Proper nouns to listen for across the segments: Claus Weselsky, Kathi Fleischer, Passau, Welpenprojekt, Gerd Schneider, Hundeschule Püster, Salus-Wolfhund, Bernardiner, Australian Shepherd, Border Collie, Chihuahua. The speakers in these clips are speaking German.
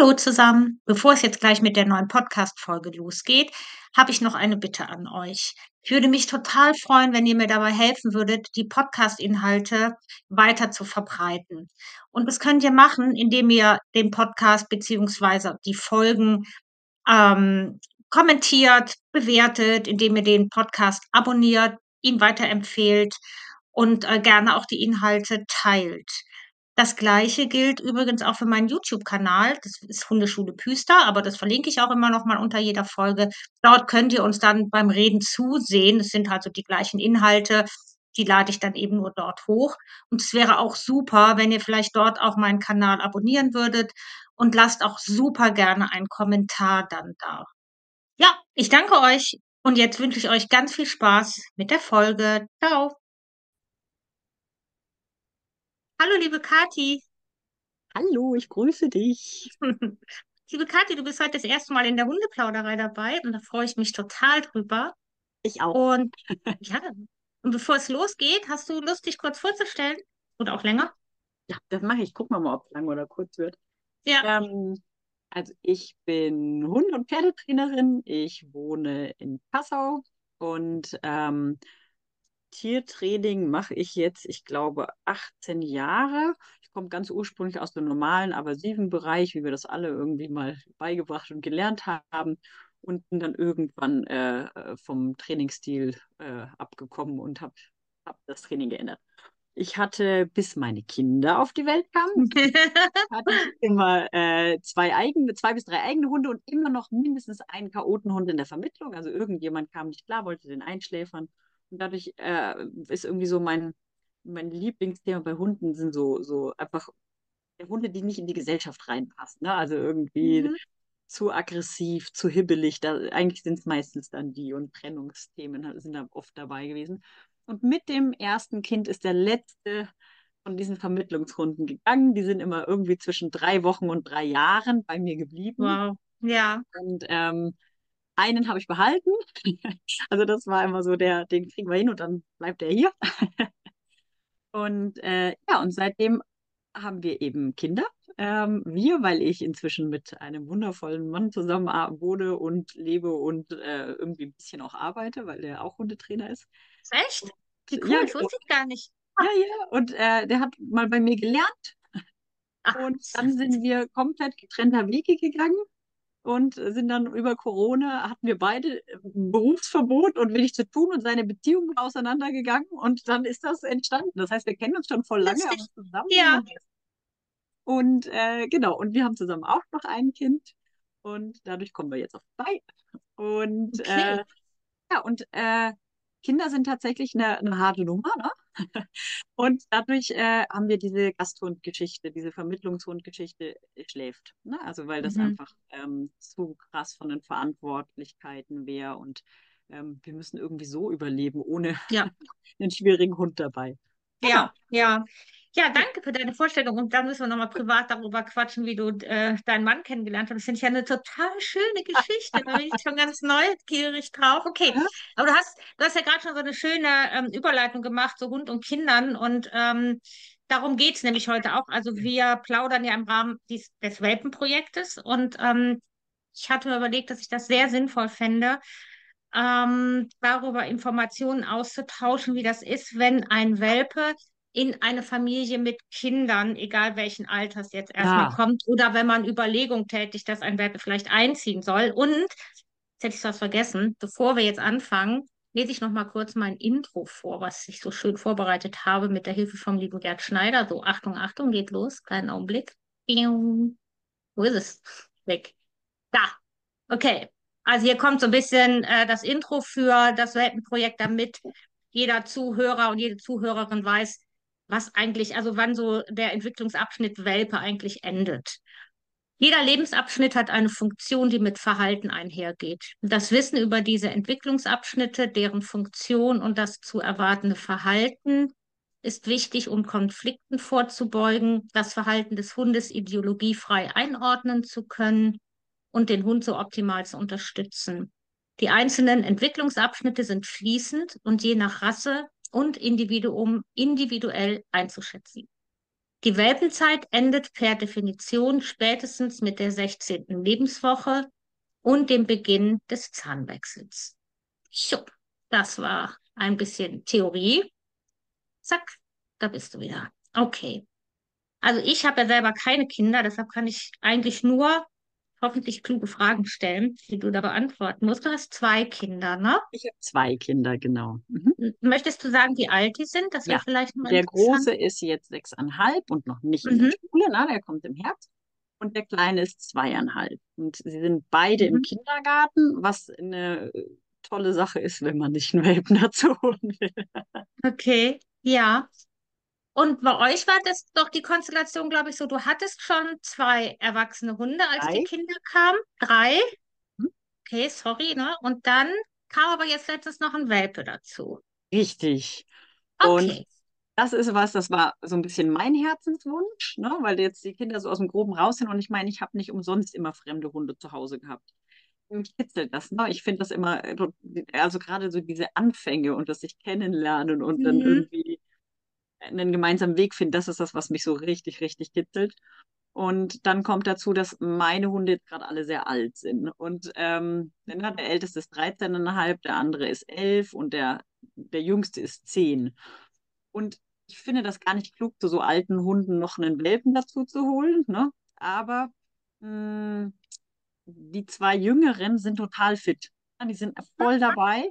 Hallo zusammen, bevor es jetzt gleich mit der neuen Podcast-Folge losgeht, habe ich noch eine Bitte an euch. Ich würde mich total freuen, wenn ihr mir dabei helfen würdet, die Podcast-Inhalte weiter zu verbreiten. Und das könnt ihr machen, indem ihr den Podcast bzw. die Folgen kommentiert, bewertet, indem ihr den Podcast abonniert, ihn weiterempfehlt und gerne auch die Inhalte teilt. Das Gleiche gilt übrigens auch für meinen YouTube-Kanal. Das ist Hundeschule Püster, aber das verlinke ich auch immer noch mal unter jeder Folge. Dort könnt ihr uns dann beim Reden zusehen. Es sind also die gleichen Inhalte. Die lade ich dann eben nur dort hoch. Und es wäre auch super, wenn ihr vielleicht dort auch meinen Kanal abonnieren würdet. Und lasst auch super gerne einen Kommentar dann da. Ja, ich danke euch. Und jetzt wünsche ich euch ganz viel Spaß mit der Folge. Ciao. Hallo, liebe Kathi. Hallo, ich grüße dich. Liebe Kathi, du bist heute das erste Mal in der Hundeplauderei dabei und da freue ich mich total drüber. Ich auch. Und ja, und bevor es losgeht, hast du Lust, dich kurz vorzustellen? Oder auch länger? Ja, das mache ich. Gucken wir mal, ob es lang oder kurz wird. Ja. Also ich bin Hund- und Pferdetrainerin. Ich wohne in Passau und Tiertraining mache ich jetzt, ich glaube, 18 Jahre. Ich komme ganz ursprünglich aus dem normalen, aversiven Bereich, wie wir das alle irgendwie mal beigebracht und gelernt haben und bin dann irgendwann vom Trainingsstil abgekommen und hab das Training geändert. Ich hatte, bis meine Kinder auf die Welt kamen, hatte ich immer zwei bis drei eigene Hunde und immer noch mindestens einen Chaotenhund in der Vermittlung. Also irgendjemand kam nicht klar, wollte den einschläfern. Und dadurch ist irgendwie so mein Lieblingsthema bei Hunden sind so einfach Hunde, die nicht in die Gesellschaft reinpassen. Ne? Also irgendwie zu aggressiv, zu hibbelig. Eigentlich sind es meistens dann die und Trennungsthemen sind da oft dabei gewesen. Und mit dem ersten Kind ist der letzte von diesen Vermittlungshunden gegangen. Die sind immer irgendwie zwischen 3 Wochen und 3 Jahren bei mir geblieben. Wow. Ja. Und einen habe ich behalten. Also das war immer so, den kriegen wir hin und dann bleibt der hier. Und ja, und seitdem haben wir eben Kinder. Weil ich inzwischen mit einem wundervollen Mann zusammen wohne und lebe und irgendwie ein bisschen auch arbeite, weil der auch Hundetrainer ist. Echt? Wie cool, ja, das wusste ich gar nicht. Ja, und der hat mal bei mir gelernt. Und dann sind wir komplett getrennter Wege gegangen. Und sind dann über Corona, hatten wir beide Berufsverbot und wenig zu tun und seine Beziehung war auseinandergegangen und dann ist das entstanden. Das heißt, wir kennen uns schon voll lange, aber zusammen. Ja. Und genau, und wir haben zusammen auch noch ein Kind und dadurch kommen wir jetzt auf 2. Und okay. Kinder sind tatsächlich eine harte Nummer, ne? Und dadurch haben wir diese Gasthundgeschichte, diese Vermittlungshundgeschichte schläft. Ne? Also weil das einfach zu krass von den Verantwortlichkeiten wäre und wir müssen irgendwie so überleben, ohne einen schwierigen Hund dabei. Genau. Ja. Ja, danke für deine Vorstellung und dann müssen wir nochmal privat darüber quatschen, wie du deinen Mann kennengelernt hast. Das finde ich ja eine total schöne Geschichte, da bin ich schon ganz neugierig drauf. Okay, aber du hast ja gerade schon so eine schöne Überleitung gemacht, so Hund und Kindern und darum geht es nämlich heute auch. Also wir plaudern ja im Rahmen des Welpenprojektes und ich hatte mir überlegt, dass ich das sehr sinnvoll fände, darüber Informationen auszutauschen, wie das ist, wenn ein Welpe in eine Familie mit Kindern, egal welchen Alters jetzt erstmal kommt, oder wenn man Überlegung tätigt, dass ein Welpe vielleicht einziehen soll. Und, jetzt hätte ich was vergessen, bevor wir jetzt anfangen, lese ich noch mal kurz mein Intro vor, was ich so schön vorbereitet habe mit der Hilfe vom lieben Gerd Schneider. So, Achtung, Achtung, geht los, kleinen Augenblick. Wo ist es? Weg. Da, okay. Also hier kommt so ein bisschen das Intro für das Welpenprojekt, damit jeder Zuhörer und jede Zuhörerin weiß, was eigentlich, also wann so der Entwicklungsabschnitt Welpe eigentlich endet. Jeder Lebensabschnitt hat eine Funktion, die mit Verhalten einhergeht. Das Wissen über diese Entwicklungsabschnitte, deren Funktion und das zu erwartende Verhalten ist wichtig, um Konflikten vorzubeugen, das Verhalten des Hundes ideologiefrei einordnen zu können und den Hund so optimal zu unterstützen. Die einzelnen Entwicklungsabschnitte sind fließend und je nach Rasse und Individuum individuell einzuschätzen. Die Welpenzeit endet per Definition spätestens mit der 16. Lebenswoche und dem Beginn des Zahnwechsels. So, das war ein bisschen Theorie. Zack, da bist du wieder. Okay. Also ich habe ja selber keine Kinder, deshalb kann ich eigentlich nur hoffentlich kluge Fragen stellen, die du da beantworten musst. Du hast 2 Kinder, ne? Ich habe 2 Kinder, genau. Mhm. Möchtest du sagen, wie alt die sind? Das wäre vielleicht mal der Große ist jetzt 6,5 und noch nicht in der Schule, ne? Der kommt im Herbst. Und der Kleine ist 2,5. Und sie sind beide im Kindergarten, was eine tolle Sache ist, wenn man nicht einen Welpen dazu holen will. Okay, ja. Und bei euch war das doch die Konstellation, glaube ich, so, du hattest schon 2 erwachsene Hunde, als 3. die Kinder kamen. 3. Okay, sorry, ne? Und dann kam aber jetzt letztens noch ein Welpe dazu. Richtig. Okay. Und das ist was, das war so ein bisschen mein Herzenswunsch, ne? Weil jetzt die Kinder so aus dem Groben raus sind. Und ich meine, ich habe nicht umsonst immer fremde Hunde zu Hause gehabt. Mich kitzelt das, ne? Ich finde das immer, also gerade so diese Anfänge und das sich kennenlernen und dann irgendwie einen gemeinsamen Weg finden, das ist das, was mich so richtig, richtig kitzelt. Und dann kommt dazu, dass meine Hunde jetzt gerade alle sehr alt sind. Und der Älteste ist 13,5, der andere ist 11 und der Jüngste ist 10. Und ich finde das gar nicht klug, zu so alten Hunden noch einen Welpen dazu zu holen, ne? Aber die 2 Jüngeren sind total fit. Die sind voll dabei.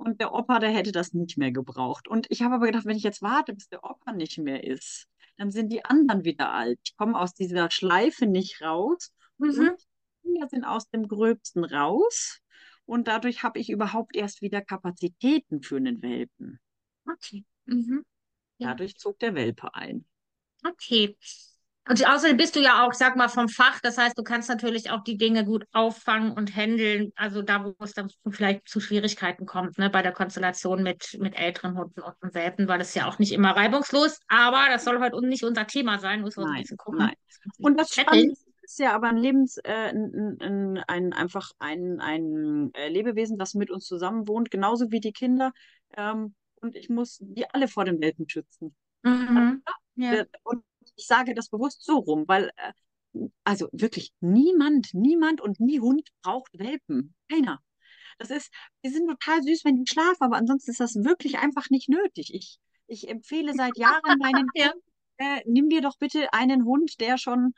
Und der Opa, der hätte das nicht mehr gebraucht. Und ich habe aber gedacht, wenn ich jetzt warte, bis der Opa nicht mehr ist, dann sind die anderen wieder alt. Ich komme aus dieser Schleife nicht raus. Und die Kinder sind aus dem Gröbsten raus. Und dadurch habe ich überhaupt erst wieder Kapazitäten für einen Welpen. Okay. Ja. Dadurch zog der Welpe ein. Okay. Und außerdem bist du ja auch, sag mal, vom Fach. Das heißt, du kannst natürlich auch die Dinge gut auffangen und handeln. Also da, wo es dann vielleicht zu Schwierigkeiten kommt, ne? Bei der Konstellation mit älteren Hunden und Welpen, weil das ja auch nicht immer reibungslos. Aber das soll heute nicht unser Thema sein. Muss man ein bisschen gucken. Nein. Und das Spannende ist ja aber ein Lebewesen, das mit uns zusammen wohnt, genauso wie die Kinder. Und ich muss die alle vor dem Welpen schützen. Mhm. Ja. Und ich sage das bewusst so rum, weil also wirklich niemand und nie Hund braucht Welpen. Keiner. Die sind total süß, wenn die schlafen, aber ansonsten ist das wirklich einfach nicht nötig. Ich empfehle seit Jahren meinen Kindern, nimm dir doch bitte einen Hund, der schon,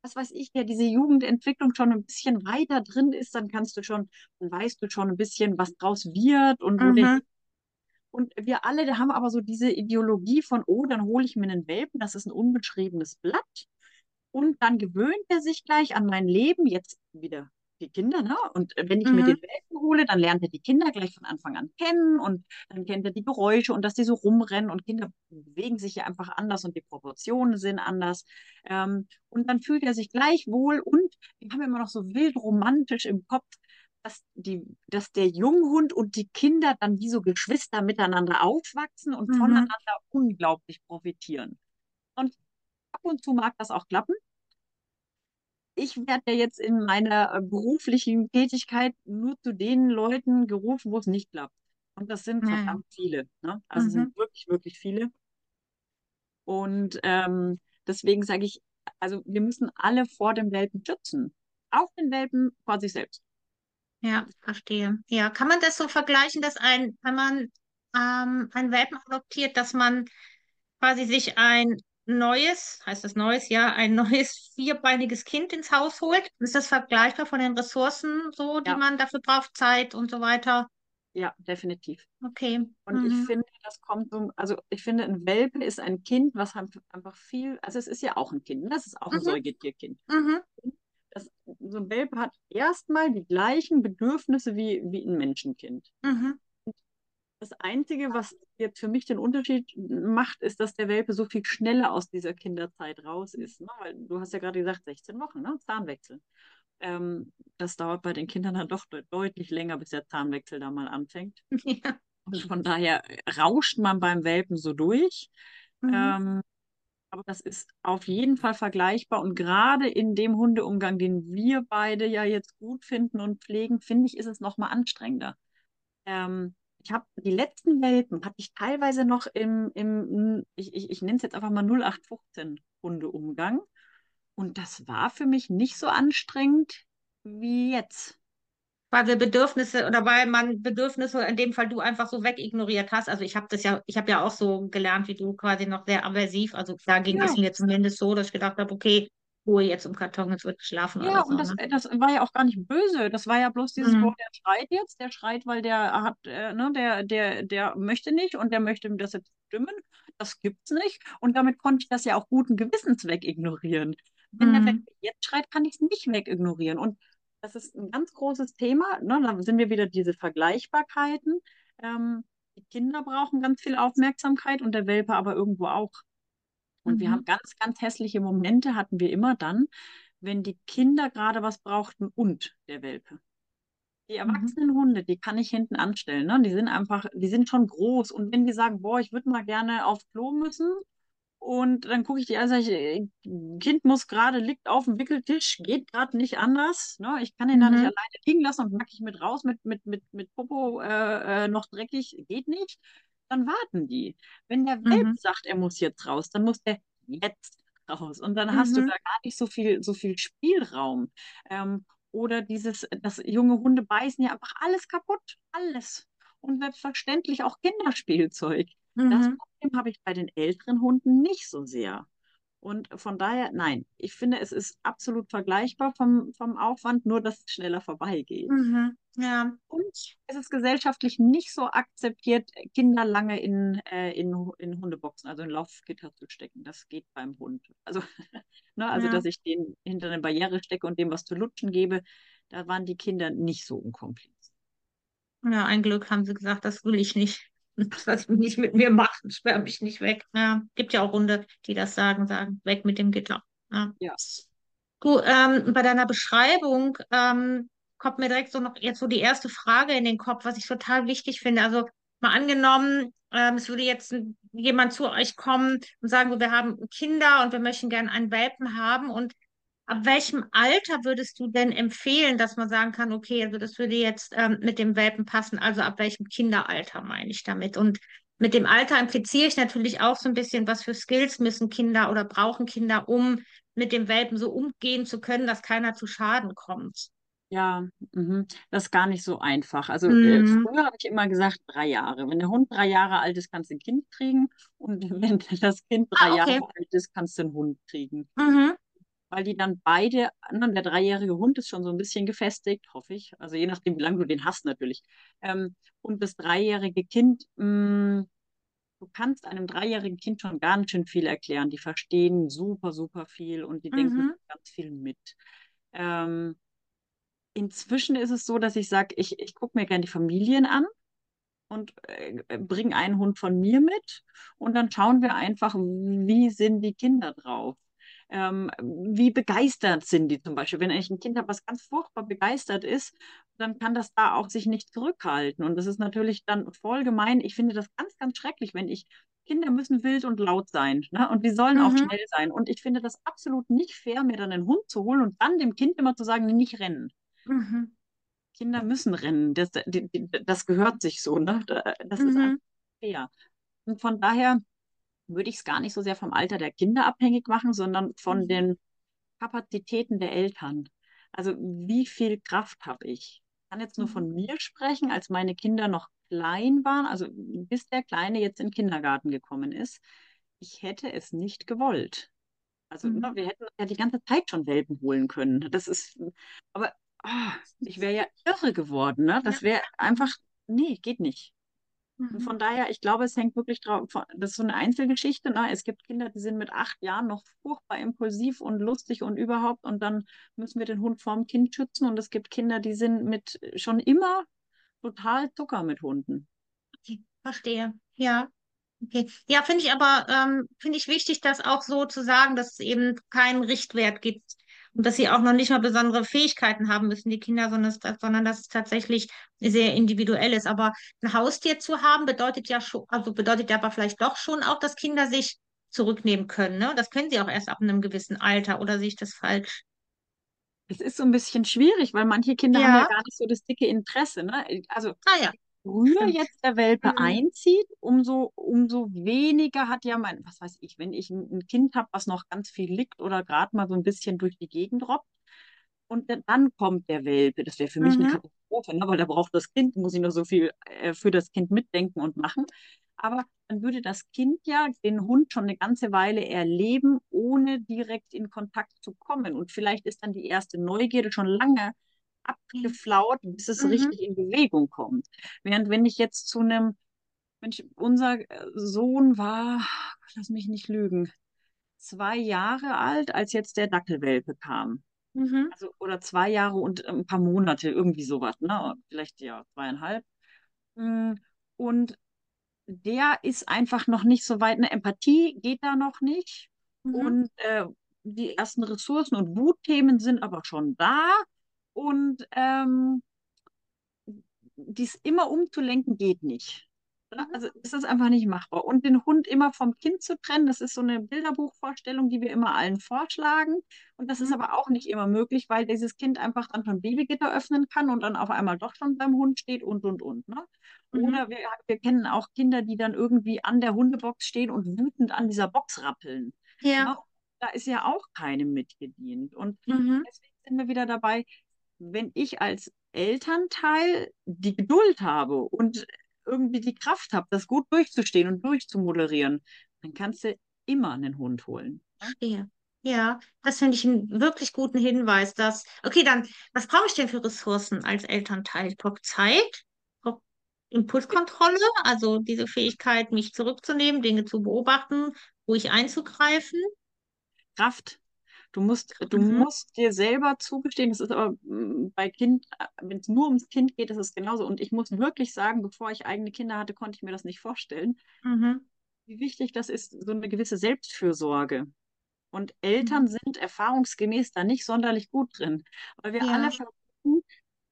was weiß ich, der diese Jugendentwicklung schon ein bisschen weiter drin ist, dann weißt du schon ein bisschen, was draus wird und wo der. Und wir alle, haben aber so diese Ideologie von, oh, dann hole ich mir einen Welpen, das ist ein unbeschriebenes Blatt. Und dann gewöhnt er sich gleich an mein Leben, jetzt wieder die Kinder, ne? Und wenn ich mir den Welpen hole, dann lernt er die Kinder gleich von Anfang an kennen und dann kennt er die Geräusche und dass die so rumrennen und Kinder bewegen sich ja einfach anders und die Proportionen sind anders. Und dann fühlt er sich gleich wohl und wir haben immer noch so wild romantisch im Kopf, dass der Junghund und die Kinder dann wie so Geschwister miteinander aufwachsen und voneinander unglaublich profitieren. Und ab und zu mag das auch klappen. Ich werde ja jetzt in meiner beruflichen Tätigkeit nur zu den Leuten gerufen, wo es nicht klappt. Und das sind verdammt viele. Ne? Also es sind wirklich, wirklich viele. Und deswegen sage ich, also wir müssen alle vor dem Welpen schützen. Auch den Welpen vor sich selbst. Ja, verstehe. Ja, kann man das so vergleichen, dass wenn man einen Welpen adoptiert, dass man quasi sich ein neues vierbeiniges Kind ins Haus holt? Ist das vergleichbar von den Ressourcen so, die man dafür braucht, Zeit und so weiter? Ja, definitiv. Okay. Und ich finde, ich finde, ein Welpe ist ein Kind, was einfach viel, also es ist ja auch ein Kind, ne? Das ist auch ein Säugetierkind. So ein Welpe hat erstmal die gleichen Bedürfnisse wie ein Menschenkind. Das Einzige, was jetzt für mich den Unterschied macht, ist, dass der Welpe so viel schneller aus dieser Kinderzeit raus ist. Ne? Weil du hast ja gerade gesagt, 16 Wochen, ne? Zahnwechsel. Das dauert bei den Kindern dann doch deutlich länger, bis der Zahnwechsel da mal anfängt. Ja. Und von daher rauscht man beim Welpen so durch. Aber das ist auf jeden Fall vergleichbar und gerade in dem Hundeumgang, den wir beide ja jetzt gut finden und pflegen, finde ich, ist es nochmal anstrengender. ich habe die letzten Welpen, hatte ich teilweise noch ich nenne es jetzt einfach mal 0815 Hundeumgang. Und das war für mich nicht so anstrengend wie jetzt. Weil wir Bedürfnisse oder weil man Bedürfnisse in dem Fall du einfach so wegignoriert hast. Also ich habe ja auch so gelernt, wie du quasi noch sehr aversiv, also da ging es mir zumindest so, dass ich gedacht habe, okay, Ruhe jetzt im Karton, jetzt wird geschlafen. Ja, oder so, und das, ne? Das war ja auch gar nicht böse. Das war ja bloß dieses, oh, der schreit jetzt, der schreit, weil der hat, ne, der möchte nicht und der möchte das jetzt stimmen. Das gibt's nicht. Und damit konnte ich das ja auch guten Gewissens wegignorieren. Wenn der jetzt schreit, kann ich es nicht wegignorieren. Und das ist ein ganz großes Thema. Ne? Da sind wir wieder diese Vergleichbarkeiten. Die Kinder brauchen ganz viel Aufmerksamkeit und der Welpe aber irgendwo auch. Und wir haben ganz, ganz hässliche Momente, hatten wir immer dann, wenn die Kinder gerade was brauchten und der Welpe. Die erwachsenen Hunde, die kann ich hinten anstellen. Ne? Die sind einfach, die sind schon groß. Und wenn die sagen, boah, ich würde mal gerne auf Klo müssen, und dann gucke ich die an, sage ich, Kind muss gerade, liegt auf dem Wickeltisch, geht gerade nicht anders. Ne? Ich kann ihn da nicht alleine liegen lassen und packe ich mit raus, mit Popo noch dreckig, geht nicht. Dann warten die. Wenn der Welpe sagt, er muss jetzt raus, dann muss der jetzt raus. Und dann hast du da gar nicht so viel Spielraum. Oder dieses, dass junge Hunde beißen ja einfach alles kaputt, alles. Und selbstverständlich auch Kinderspielzeug. Das Problem habe ich bei den älteren Hunden nicht so sehr. Und von daher, nein, ich finde, es ist absolut vergleichbar vom Aufwand, nur dass es schneller vorbeigeht. Ja. Und es ist gesellschaftlich nicht so akzeptiert, Kinder lange in Hundeboxen, also in Laufgitter zu stecken. Das geht beim Hund. Also, ne, also dass ich den hinter eine Barriere stecke und dem was zu lutschen gebe, da waren die Kinder nicht so unkompliziert. Ja, ein Glück haben sie gesagt, das will ich nicht. Das lasse ich nicht mit mir machen, sperre mich nicht weg. Ja, gibt ja auch Hunde, die das sagen, weg mit dem Gitter. Ja. Yes. Gut, bei deiner Beschreibung kommt mir direkt so noch jetzt so die erste Frage in den Kopf, was ich total wichtig finde. Also mal angenommen, es würde jetzt jemand zu euch kommen und sagen, so, wir haben Kinder und wir möchten gerne einen Welpen haben. Und ab welchem Alter würdest du denn empfehlen, dass man sagen kann, okay, also das würde jetzt mit dem Welpen passen, also ab welchem Kinderalter meine ich damit? Und mit dem Alter impliziere ich natürlich auch so ein bisschen, was für Skills müssen Kinder oder brauchen Kinder, um mit dem Welpen so umgehen zu können, dass keiner zu Schaden kommt. Ja, das ist gar nicht so einfach. Also früher habe ich immer gesagt, 3 Jahre. Wenn der Hund 3 Jahre alt ist, kannst du ein Kind kriegen. Und wenn das Kind 3 Jahre alt ist, kannst du einen Hund kriegen. Weil die dann beide, der 3-jährige Hund ist schon so ein bisschen gefestigt, hoffe ich. Also je nachdem, wie lange du den hast natürlich. Und das 3-jährige Kind, du kannst einem 3-jährigen Kind schon ganz schön viel erklären. Die verstehen super, super viel und die denken ganz viel mit. Inzwischen ist es so, dass ich sage, ich gucke mir gerne die Familien an und bringe einen Hund von mir mit. Und dann schauen wir einfach, wie sind die Kinder drauf. Wie begeistert sind die zum Beispiel. Wenn ich ein Kind habe, was ganz furchtbar begeistert ist, dann kann das da auch sich nicht zurückhalten. Und das ist natürlich dann voll gemein. Ich finde das ganz, ganz schrecklich, wenn ich, Kinder müssen wild und laut sein, ne? Und die sollen auch schnell sein. Und ich finde das absolut nicht fair, mir dann einen Hund zu holen und dann dem Kind immer zu sagen, nicht rennen. Kinder müssen rennen. Das gehört sich so. Ne? Das ist einfach fair. Und von daher würde ich es gar nicht so sehr vom Alter der Kinder abhängig machen, sondern von den Kapazitäten der Eltern. Also wie viel Kraft habe ich? Ich kann jetzt nur von mir sprechen, als meine Kinder noch klein waren, also bis der Kleine jetzt in den Kindergarten gekommen ist. Ich hätte es nicht gewollt. Also wir hätten ja die ganze Zeit schon Welpen holen können. Das ist, aber ich wäre ja irre geworden. Ne? Das wäre einfach, nee, geht nicht. Und von daher, ich glaube, es hängt wirklich drauf, das ist so eine Einzelgeschichte, ne? Es gibt Kinder, die sind mit 8 Jahren noch furchtbar impulsiv und lustig und überhaupt und dann müssen wir den Hund vorm Kind schützen und es gibt Kinder, die sind mit schon immer total Zucker mit Hunden. Okay, verstehe, ja. Okay. Ja, finde ich aber, finde ich wichtig, das auch so zu sagen, dass es eben keinen Richtwert gibt. Und dass sie auch noch nicht mal besondere Fähigkeiten haben müssen, die Kinder, sondern dass es tatsächlich sehr individuell ist. Aber ein Haustier zu haben, bedeutet ja schon, also bedeutet aber vielleicht doch schon auch, dass Kinder sich zurücknehmen können. Ne? Das können sie auch erst ab einem gewissen Alter, oder sehe ich das falsch? Es ist so ein bisschen schwierig, weil manche Kinder haben ja gar nicht so das dicke Interesse. Ne? Also früher jetzt der Welpe einzieht, umso weniger hat ja mein, was weiß ich, wenn ich ein Kind habe, was noch ganz viel liegt oder gerade mal so ein bisschen durch die Gegend robbt, und dann kommt der Welpe. Das wäre für mich eine Katastrophe, ne? Weil da braucht das Kind, muss ich noch so viel für das Kind mitdenken und machen. Aber dann würde das Kind ja den Hund schon eine ganze Weile erleben, ohne direkt in Kontakt zu kommen. Und vielleicht ist dann die erste Neugierde schon lange abgeflaut, bis es richtig in Bewegung kommt. Während wenn ich jetzt zu einem, unser Sohn war, lass mich nicht lügen, 2 Jahre alt, als jetzt der Dackelwelpe kam. Also, oder 2 Jahre und ein paar Monate, irgendwie sowas, ne? Vielleicht ja 2,5. Und der ist einfach noch nicht so weit, eine Empathie geht da noch nicht. Und die ersten Ressourcen und Wutthemen sind aber schon da. Und dies immer umzulenken geht nicht. Also das ist einfach nicht machbar. Und den Hund immer vom Kind zu trennen, das ist so eine Bilderbuchvorstellung, die wir immer allen vorschlagen. Und das ist aber auch nicht immer möglich, weil dieses Kind einfach dann schon Babygitter öffnen kann und dann auf einmal doch schon beim Hund steht und, ne? Oder wir kennen auch Kinder, die dann irgendwie an der Hundebox stehen und wütend an dieser Box rappeln. Ja. Da ist ja auch keinem mitgedient. Und deswegen sind wir wieder dabei, wenn ich als Elternteil die Geduld habe und irgendwie die Kraft habe, das gut durchzustehen und durchzumoderieren, dann kannst du immer einen Hund holen. Verstehe. Ja, das finde ich einen wirklich guten Hinweis, dass, okay, dann, was brauche ich denn für Ressourcen als Elternteil? Ich brauche Zeit, brauche Impulskontrolle, also diese Fähigkeit, mich zurückzunehmen, Dinge zu beobachten, ruhig einzugreifen. Kraft. Du musst dir selber zugestehen, das ist aber bei Kind, wenn es nur ums Kind geht, ist es genauso. Und ich muss wirklich sagen, bevor ich eigene Kinder hatte, konnte ich mir das nicht vorstellen, wie wichtig das ist, so eine gewisse Selbstfürsorge. Und Eltern sind erfahrungsgemäß da nicht sonderlich gut drin. Weil wir alle versuchen,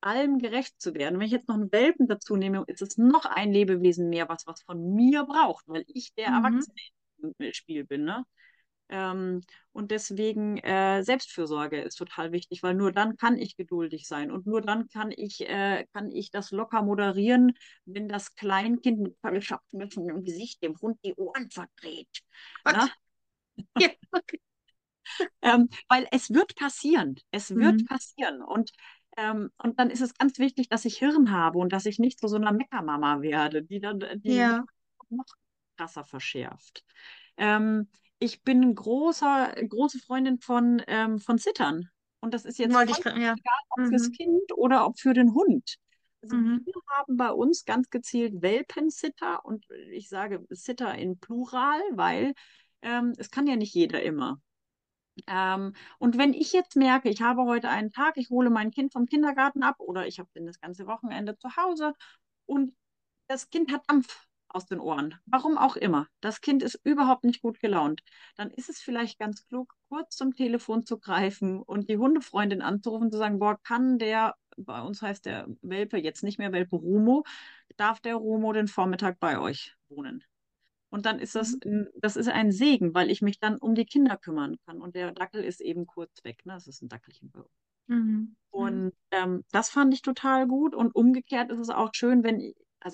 allem gerecht zu werden. Wenn ich jetzt noch einen Welpen dazu nehme, ist es noch ein Lebewesen mehr, was von mir braucht, weil ich der Erwachsene im Spiel bin, ne? Und deswegen Selbstfürsorge ist total wichtig, weil nur dann kann ich geduldig sein und nur dann kann ich das locker moderieren, wenn das Kleinkind mit Schafmützen im Gesicht dem Hund die Ohren verdreht. Ja, okay. Weil es wird passieren, und dann ist es ganz wichtig, dass ich Hirn habe und dass ich nicht zu so einer Meckermama werde, die dann noch krasser verschärft. Ich bin eine große Freundin von Zittern. Und das ist jetzt egal, ob fürs Kind oder ob für den Hund. Also wir haben bei uns ganz gezielt Welpensitter. Und ich sage Sitter in Plural, weil es kann ja nicht jeder immer. Und wenn ich jetzt merke, ich habe heute einen Tag, ich hole mein Kind vom Kindergarten ab oder ich habe das ganze Wochenende zu Hause und das Kind hat Dampf aus den Ohren. Warum auch immer. Das Kind ist überhaupt nicht gut gelaunt. Dann ist es vielleicht ganz klug, kurz zum Telefon zu greifen und die Hundefreundin anzurufen und zu sagen, boah, kann der, bei uns heißt der Welpe jetzt nicht mehr Welpe Romo, darf der Romo den Vormittag bei euch wohnen? Und dann ist das ist ein Segen, weil ich mich dann um die Kinder kümmern kann. Und der Dackel ist eben kurz weg. Ne? Das ist ein Dackelchen bei uns. Und das fand ich total gut. Und umgekehrt ist es auch schön,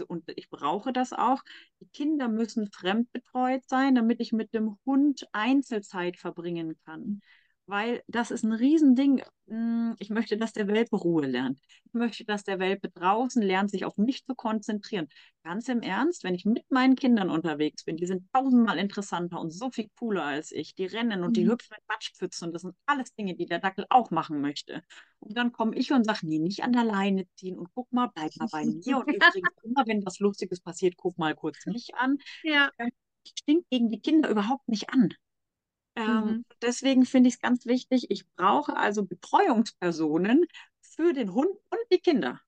und ich brauche das auch. Die Kinder müssen fremdbetreut sein, damit ich mit dem Hund Einzelzeit verbringen kann. Weil das ist ein Riesending. Ich möchte, dass der Welpe Ruhe lernt. Ich möchte, dass der Welpe draußen lernt, sich auf mich zu konzentrieren. Ganz im Ernst, wenn ich mit meinen Kindern unterwegs bin, die sind 1000-mal interessanter und so viel cooler als ich. Die rennen und die hüpfen mit Matschpfützen. Und das sind alles Dinge, die der Dackel auch machen möchte. Und dann komme ich und sage, nee, nicht an der Leine ziehen und guck mal, bleib mal bei mir. Und übrigens, immer wenn was Lustiges passiert, guck mal kurz mich an. Ja. Ich stink gegen die Kinder überhaupt nicht an. Deswegen finde ich es ganz wichtig, ich brauche also Betreuungspersonen für den Hund und die Kinder.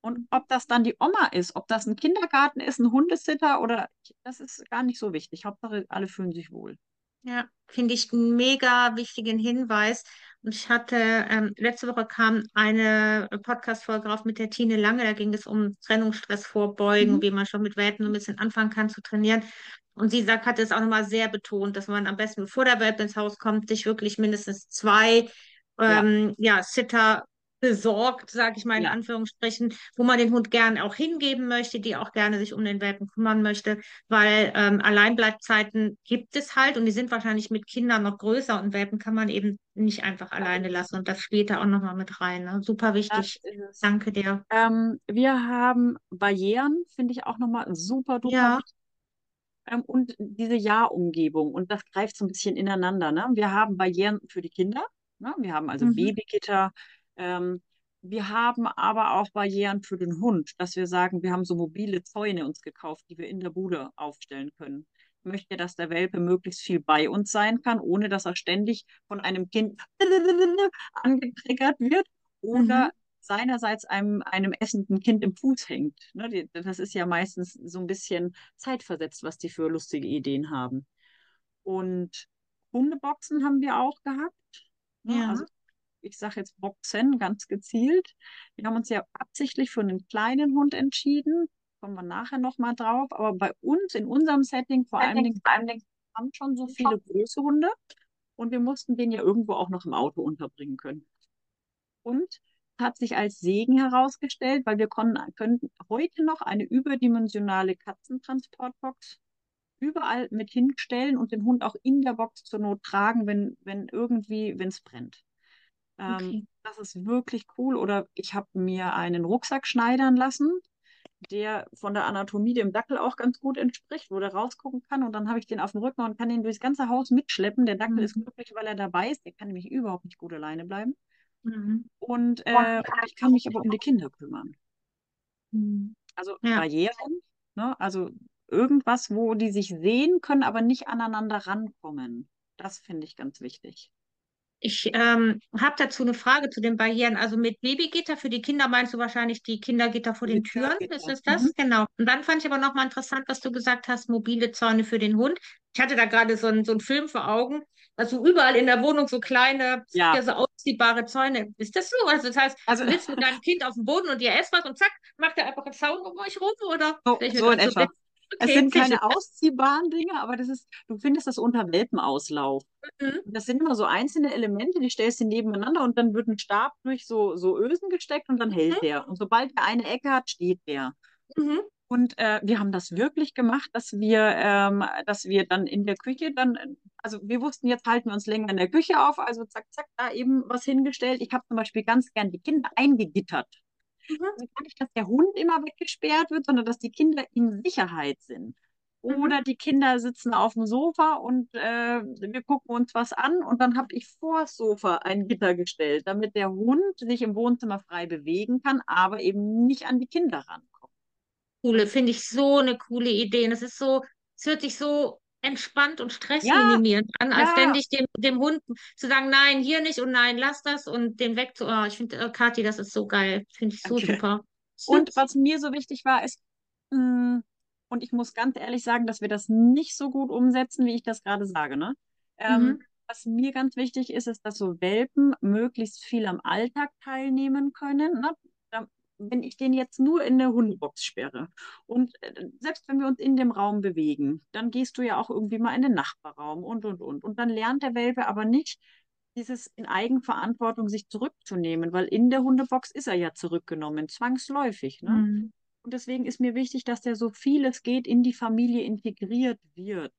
Und ob das dann die Oma ist, ob das ein Kindergarten ist, ein Hundesitter oder das ist gar nicht so wichtig. Hauptsache, alle fühlen sich wohl. Ja, finde ich einen mega wichtigen Hinweis. Und ich hatte, letzte Woche kam eine Podcast-Folge auf mit der Tine Lange, da ging es um Trennungsstress vorbeugen, wie man schon mit Welpen ein bisschen anfangen kann zu trainieren. Und sie hat es auch nochmal sehr betont, dass man am besten, bevor der Welpe ins Haus kommt, sich wirklich mindestens 2 Sitter besorgt, sage ich mal in Anführungsstrichen, wo man den Hund gern auch hingeben möchte, die auch gerne sich um den Welpen kümmern möchte, weil Alleinbleibzeiten gibt es halt und die sind wahrscheinlich mit Kindern noch größer und Welpen kann man eben nicht einfach alleine lassen und das spielt da auch nochmal mit rein. Ne? Super wichtig. Danke dir. Wir haben Barrieren, finde ich auch nochmal super duper wichtig. Und diese Ja-Umgebung und das greift so ein bisschen ineinander. Ne? Wir haben Barrieren für die Kinder, ne? Wir haben also Babygitter, wir haben aber auch Barrieren für den Hund, dass wir sagen, wir haben so mobile Zäune uns gekauft, die wir in der Bude aufstellen können. Ich möchte, dass der Welpe möglichst viel bei uns sein kann, ohne dass er ständig von einem Kind angetriggert wird oder seinerseits einem essenden Kind im Fuß hängt. Ne? Das ist ja meistens so ein bisschen zeitversetzt, was die für lustige Ideen haben. Und Hundeboxen haben wir auch gehabt. Ne? Ja. Also ich sage jetzt Boxen ganz gezielt. Wir haben uns ja absichtlich für einen kleinen Hund entschieden. Kommen wir nachher nochmal drauf. Aber bei uns, in unserem Setting, vor allem haben schon so viele große Hunde. Und wir mussten den ja irgendwo auch noch im Auto unterbringen können. Und hat sich als Segen herausgestellt, weil wir können heute noch eine überdimensionale Katzentransportbox überall mit hinstellen und den Hund auch in der Box zur Not tragen, wenn es brennt. Das ist wirklich cool. Oder ich habe mir einen Rucksack schneidern lassen, der von der Anatomie dem Dackel auch ganz gut entspricht, wo der rausgucken kann und dann habe ich den auf dem Rücken und kann den durchs ganze Haus mitschleppen. Der Dackel ist glücklich, weil er dabei ist. Der kann nämlich überhaupt nicht gut alleine bleiben. Und ich kann mich aber um die Kinder kümmern. Also Barrieren, ne? Also irgendwas, wo die sich sehen können, aber nicht aneinander rankommen. Das finde ich ganz wichtig. Ich habe dazu eine Frage zu den Barrieren. Also mit Babygitter für die Kinder meinst du wahrscheinlich die Kindergitter vor den Türen? Ist es das? Genau. Und dann fand ich aber nochmal interessant, was du gesagt hast, mobile Zäune für den Hund. Ich hatte da gerade so einen Film vor Augen, also überall in der Wohnung so kleine, so ausziehbare Zäune. Ist das so? Also das heißt, du sitzt mit deinem Kind auf dem Boden und ihr esst was und zack, macht er einfach einen Zaun um euch rum? Oder? So in etwa. Okay, es sind keine ausziehbaren Dinge, aber das ist, du findest das unter Welpenauslauf. Das sind immer so einzelne Elemente, die stellst du nebeneinander und dann wird ein Stab durch so Ösen gesteckt und dann hält der. Und sobald der eine Ecke hat, steht der. Und wir haben das wirklich gemacht, dass wir dann in der Küche also wir wussten, jetzt halten wir uns länger in der Küche auf, also zack, zack, da eben was hingestellt. Ich habe zum Beispiel ganz gern die Kinder eingegittert. Also gar nicht, dass der Hund immer weggesperrt wird, sondern dass die Kinder in Sicherheit sind. Oder die Kinder sitzen auf dem Sofa und wir gucken uns was an und dann habe ich vor das Sofa ein Gitter gestellt, damit der Hund sich im Wohnzimmer frei bewegen kann, aber eben nicht an die Kinder rankommt. Coole, finde ich so eine coole Idee. Das ist so, es hört sich so entspannt und stressminimierend an, als ständig dem Hund zu sagen, nein, hier nicht und nein, lass das und den weg zu. Oh, ich finde, Kathi, das ist so geil. Finde ich so super. Und was mir so wichtig war, ist, und ich muss ganz ehrlich sagen, dass wir das nicht so gut umsetzen, wie ich das gerade sage. Ne? Was mir ganz wichtig ist, ist, dass so Welpen möglichst viel am Alltag teilnehmen können. Ne? Wenn ich den jetzt nur in der Hundebox sperre und selbst wenn wir uns in dem Raum bewegen, dann gehst du ja auch irgendwie mal in den Nachbarraum und. Und dann lernt der Welpe aber nicht, dieses in Eigenverantwortung sich zurückzunehmen, weil in der Hundebox ist er ja zurückgenommen, zwangsläufig. Ne? Und deswegen ist mir wichtig, dass der so viel es geht in die Familie integriert wird.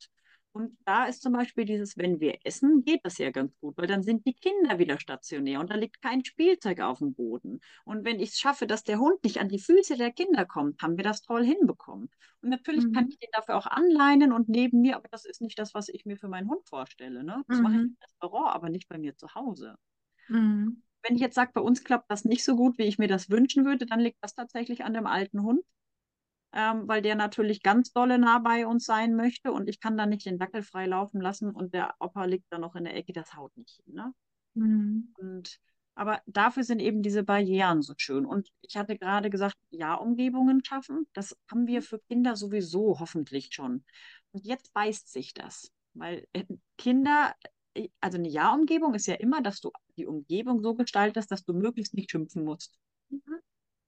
Und da ist zum Beispiel dieses, wenn wir essen, geht das ja ganz gut, weil dann sind die Kinder wieder stationär und da liegt kein Spielzeug auf dem Boden. Und wenn ich es schaffe, dass der Hund nicht an die Füße der Kinder kommt, haben wir das toll hinbekommen. Und natürlich kann ich den dafür auch anleinen und neben mir, aber das ist nicht das, was ich mir für meinen Hund vorstelle. Ne? Das mache ich im Restaurant, aber nicht bei mir zu Hause. Wenn ich jetzt sage, bei uns klappt das nicht so gut, wie ich mir das wünschen würde, dann liegt das tatsächlich an dem alten Hund. Weil der natürlich ganz dolle nah bei uns sein möchte und ich kann da nicht den Dackel frei laufen lassen und der Opa liegt da noch in der Ecke, das haut nicht hin. Ne? Aber dafür sind eben diese Barrieren so schön. Und ich hatte gerade gesagt, Umgebungen schaffen, das haben wir für Kinder sowieso hoffentlich schon. Und jetzt beißt sich das, weil Kinder, also eine Ja-Umgebung ist ja immer, dass du die Umgebung so gestaltest, dass du möglichst nicht schimpfen musst.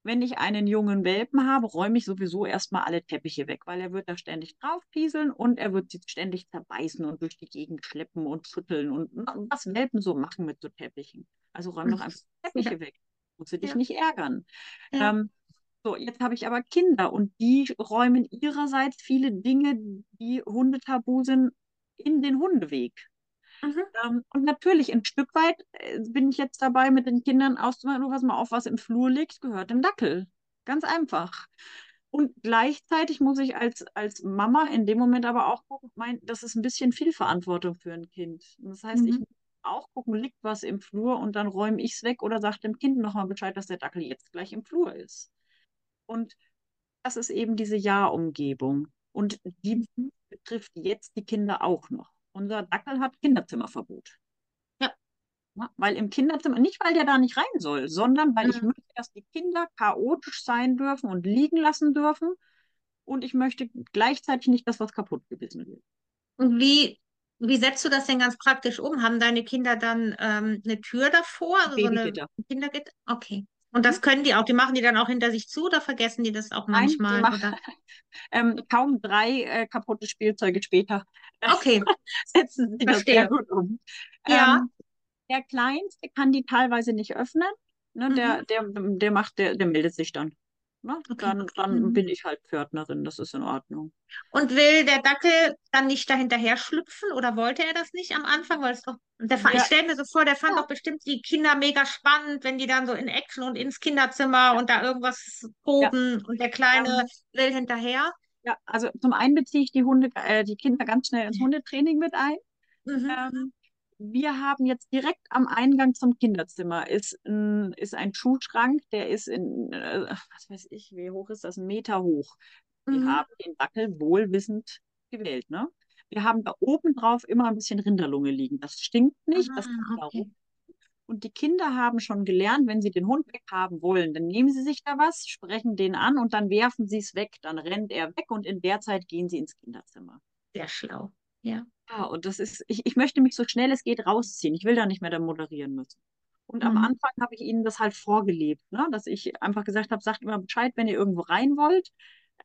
Wenn ich einen jungen Welpen habe, räume ich sowieso erstmal alle Teppiche weg, weil er wird da ständig draufpieseln und er wird sie ständig zerbeißen und durch die Gegend schleppen und schütteln und was Welpen so machen mit so Teppichen. Also räume doch einfach Teppiche weg. musst du dich nicht ärgern. Ja. So, jetzt habe ich aber Kinder und die räumen ihrerseits viele Dinge, die Hundetabu sind, in den Hundeweg. Mhm. Und natürlich, ein Stück weit bin ich jetzt dabei, mit den Kindern auszumachen, pass mal auf, was im Flur liegt, gehört dem Dackel. Ganz einfach. Und gleichzeitig muss ich als Mama in dem Moment aber auch gucken, das ist ein bisschen viel Verantwortung für ein Kind. Das heißt, ich muss auch gucken, liegt was im Flur und dann räume ich es weg oder sage dem Kind nochmal Bescheid, dass der Dackel jetzt gleich im Flur ist. Und das ist eben diese Ja-Umgebung. Und die betrifft jetzt die Kinder auch noch. Unser Dackel hat Kinderzimmerverbot. Ja. Weil im Kinderzimmer, nicht weil der da nicht rein soll, sondern weil ich möchte, dass die Kinder chaotisch sein dürfen und liegen lassen dürfen. Und ich möchte gleichzeitig nicht, dass was kaputt gebissen wird. Und wie setzt du das denn ganz praktisch um? Haben deine Kinder dann eine Tür davor? Also so eine Kindergitter? Okay. Und das können die auch, die machen die dann auch hinter sich zu oder vergessen die das auch manchmal? Nein, oder? Kaum 3 kaputte Spielzeuge später. Okay. Setzen sie das sehr gut um. Ja. Der Kleinste kann die teilweise nicht öffnen. Ne, der meldet sich dann. Ne? Okay. Dann bin ich halt Pförtnerin, das ist in Ordnung. Und will der Dackel dann nicht dahinterher schlüpfen oder wollte er das nicht am Anfang? Weil es doch, ich stelle mir so vor, der fand doch bestimmt die Kinder mega spannend, wenn die dann so in Action und ins Kinderzimmer und da irgendwas proben und der Kleine will hinterher. Ja, also zum einen beziehe ich die Kinder ganz schnell ins Hundetraining mit ein. Mhm. Wir haben jetzt direkt am Eingang zum Kinderzimmer ist ein Schuhschrank, der ist was weiß ich, wie hoch ist das? 1 Meter hoch. Wir haben den Dackel wohlwissend gewählt, ne? Wir haben da oben drauf immer ein bisschen Rinderlunge liegen. Das stinkt nicht, das kann da oben. Und die Kinder haben schon gelernt, wenn sie den Hund weghaben wollen, dann nehmen sie sich da was, sprechen den an und dann werfen sie es weg. Dann rennt er weg und in der Zeit gehen sie ins Kinderzimmer. Sehr schlau, ja. Ja, und das ist, ich möchte mich so schnell es geht rausziehen. Ich will da nicht mehr moderieren müssen. Und am Anfang habe ich ihnen das halt vorgelebt, ne? Dass ich einfach gesagt habe, sagt immer Bescheid, wenn ihr irgendwo rein wollt.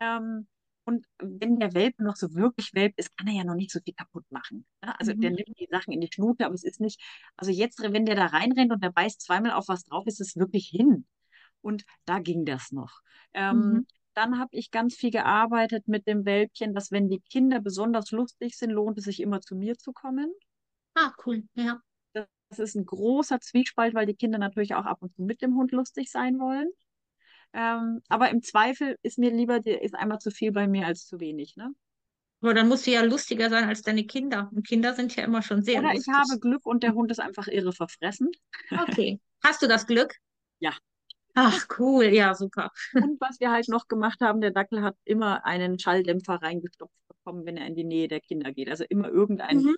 Und wenn der Welpe noch so wirklich Welpe ist, kann er ja noch nicht so viel kaputt machen. Ne? Also der nimmt die Sachen in die Schnute, aber es ist nicht, also jetzt, wenn der da reinrennt und der beißt zweimal auf was drauf, ist es wirklich hin. Und da ging das noch. Dann habe ich ganz viel gearbeitet mit dem Welpchen, dass wenn die Kinder besonders lustig sind, lohnt es sich immer zu mir zu kommen. Ah, cool, ja. Das ist ein großer Zwiespalt, weil die Kinder natürlich auch ab und zu mit dem Hund lustig sein wollen. Aber im Zweifel ist mir lieber, ist einmal zu viel bei mir als zu wenig, ne? Aber dann musst du ja lustiger sein als deine Kinder. Und Kinder sind ja immer schon sehr lustig. Oder ich habe Glück und der Hund ist einfach irre verfressen. Okay. Hast du das Glück? Ja. Ach, cool, ja, super. Und was wir halt noch gemacht haben, der Dackel hat immer einen Schalldämpfer reingestopft bekommen, wenn er in die Nähe der Kinder geht. Also immer irgendeinen.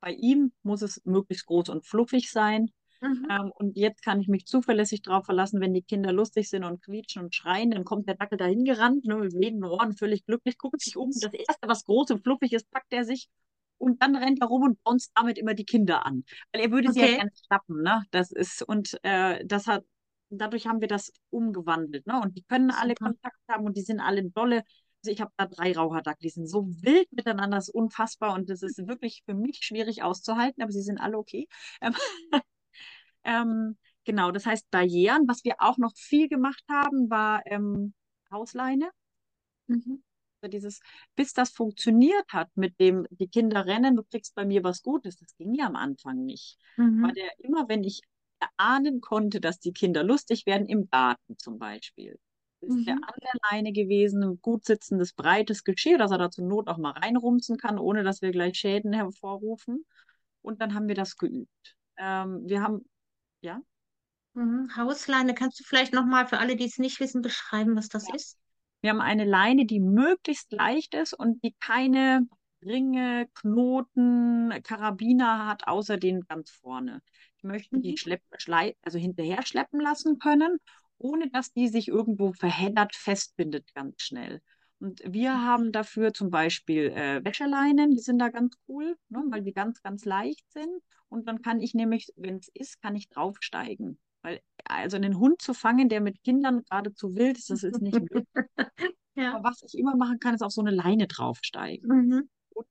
Bei ihm muss es möglichst groß und fluffig sein. Und jetzt kann ich mich zuverlässig darauf verlassen, wenn die Kinder lustig sind und quietschen und schreien, dann kommt der Dackel dahin gerannt, ne, mit wehenden Ohren, völlig glücklich, guckt sich um. Das Erste, was groß und fluffig ist, packt er sich. Und dann rennt er rum und bounzt damit immer die Kinder an. Weil er würde sie ja gerne schnappen, ne? Das ist, und dadurch haben wir das umgewandelt. Ne? Und die können alle Kontakt haben und die sind alle dolle. Also ich habe da 3 Rauhaar Dackel, die sind so wild miteinander, das ist unfassbar. Und das ist wirklich für mich schwierig auszuhalten, aber sie sind alle okay. Genau, das heißt Barrieren. Was wir auch noch viel gemacht haben, war Hausleine. Also dieses, bis das funktioniert hat, mit dem die Kinder rennen, du kriegst bei mir was Gutes. Das ging ja am Anfang nicht. Weil immer wenn ich ahnen konnte, dass die Kinder lustig werden, im Garten zum Beispiel. Ist der an der Leine gewesen, ein gut sitzendes, breites Geschirr, dass er da zur Not auch mal reinrumsen kann, ohne dass wir gleich Schäden hervorrufen. Und dann haben wir das geübt. Wir haben, Hausleine, kannst du vielleicht nochmal für alle, die es nicht wissen, beschreiben, was das ist? Wir haben eine Leine, die möglichst leicht ist und die keine Ringe, Knoten, Karabiner hat, außer den ganz vorne. Ich möchte die hinterher schleppen lassen können, ohne dass die sich irgendwo verheddert festbindet ganz schnell. Und wir haben dafür zum Beispiel Wäscheleinen, die sind da ganz cool, ne, weil die ganz, ganz leicht sind. Und dann kann ich nämlich, wenn es ist, kann ich draufsteigen. Weil, also einen Hund zu fangen, der mit Kindern geradezu wild ist, das ist nicht möglich. Aber was ich immer machen kann, ist auf so eine Leine draufsteigen. Und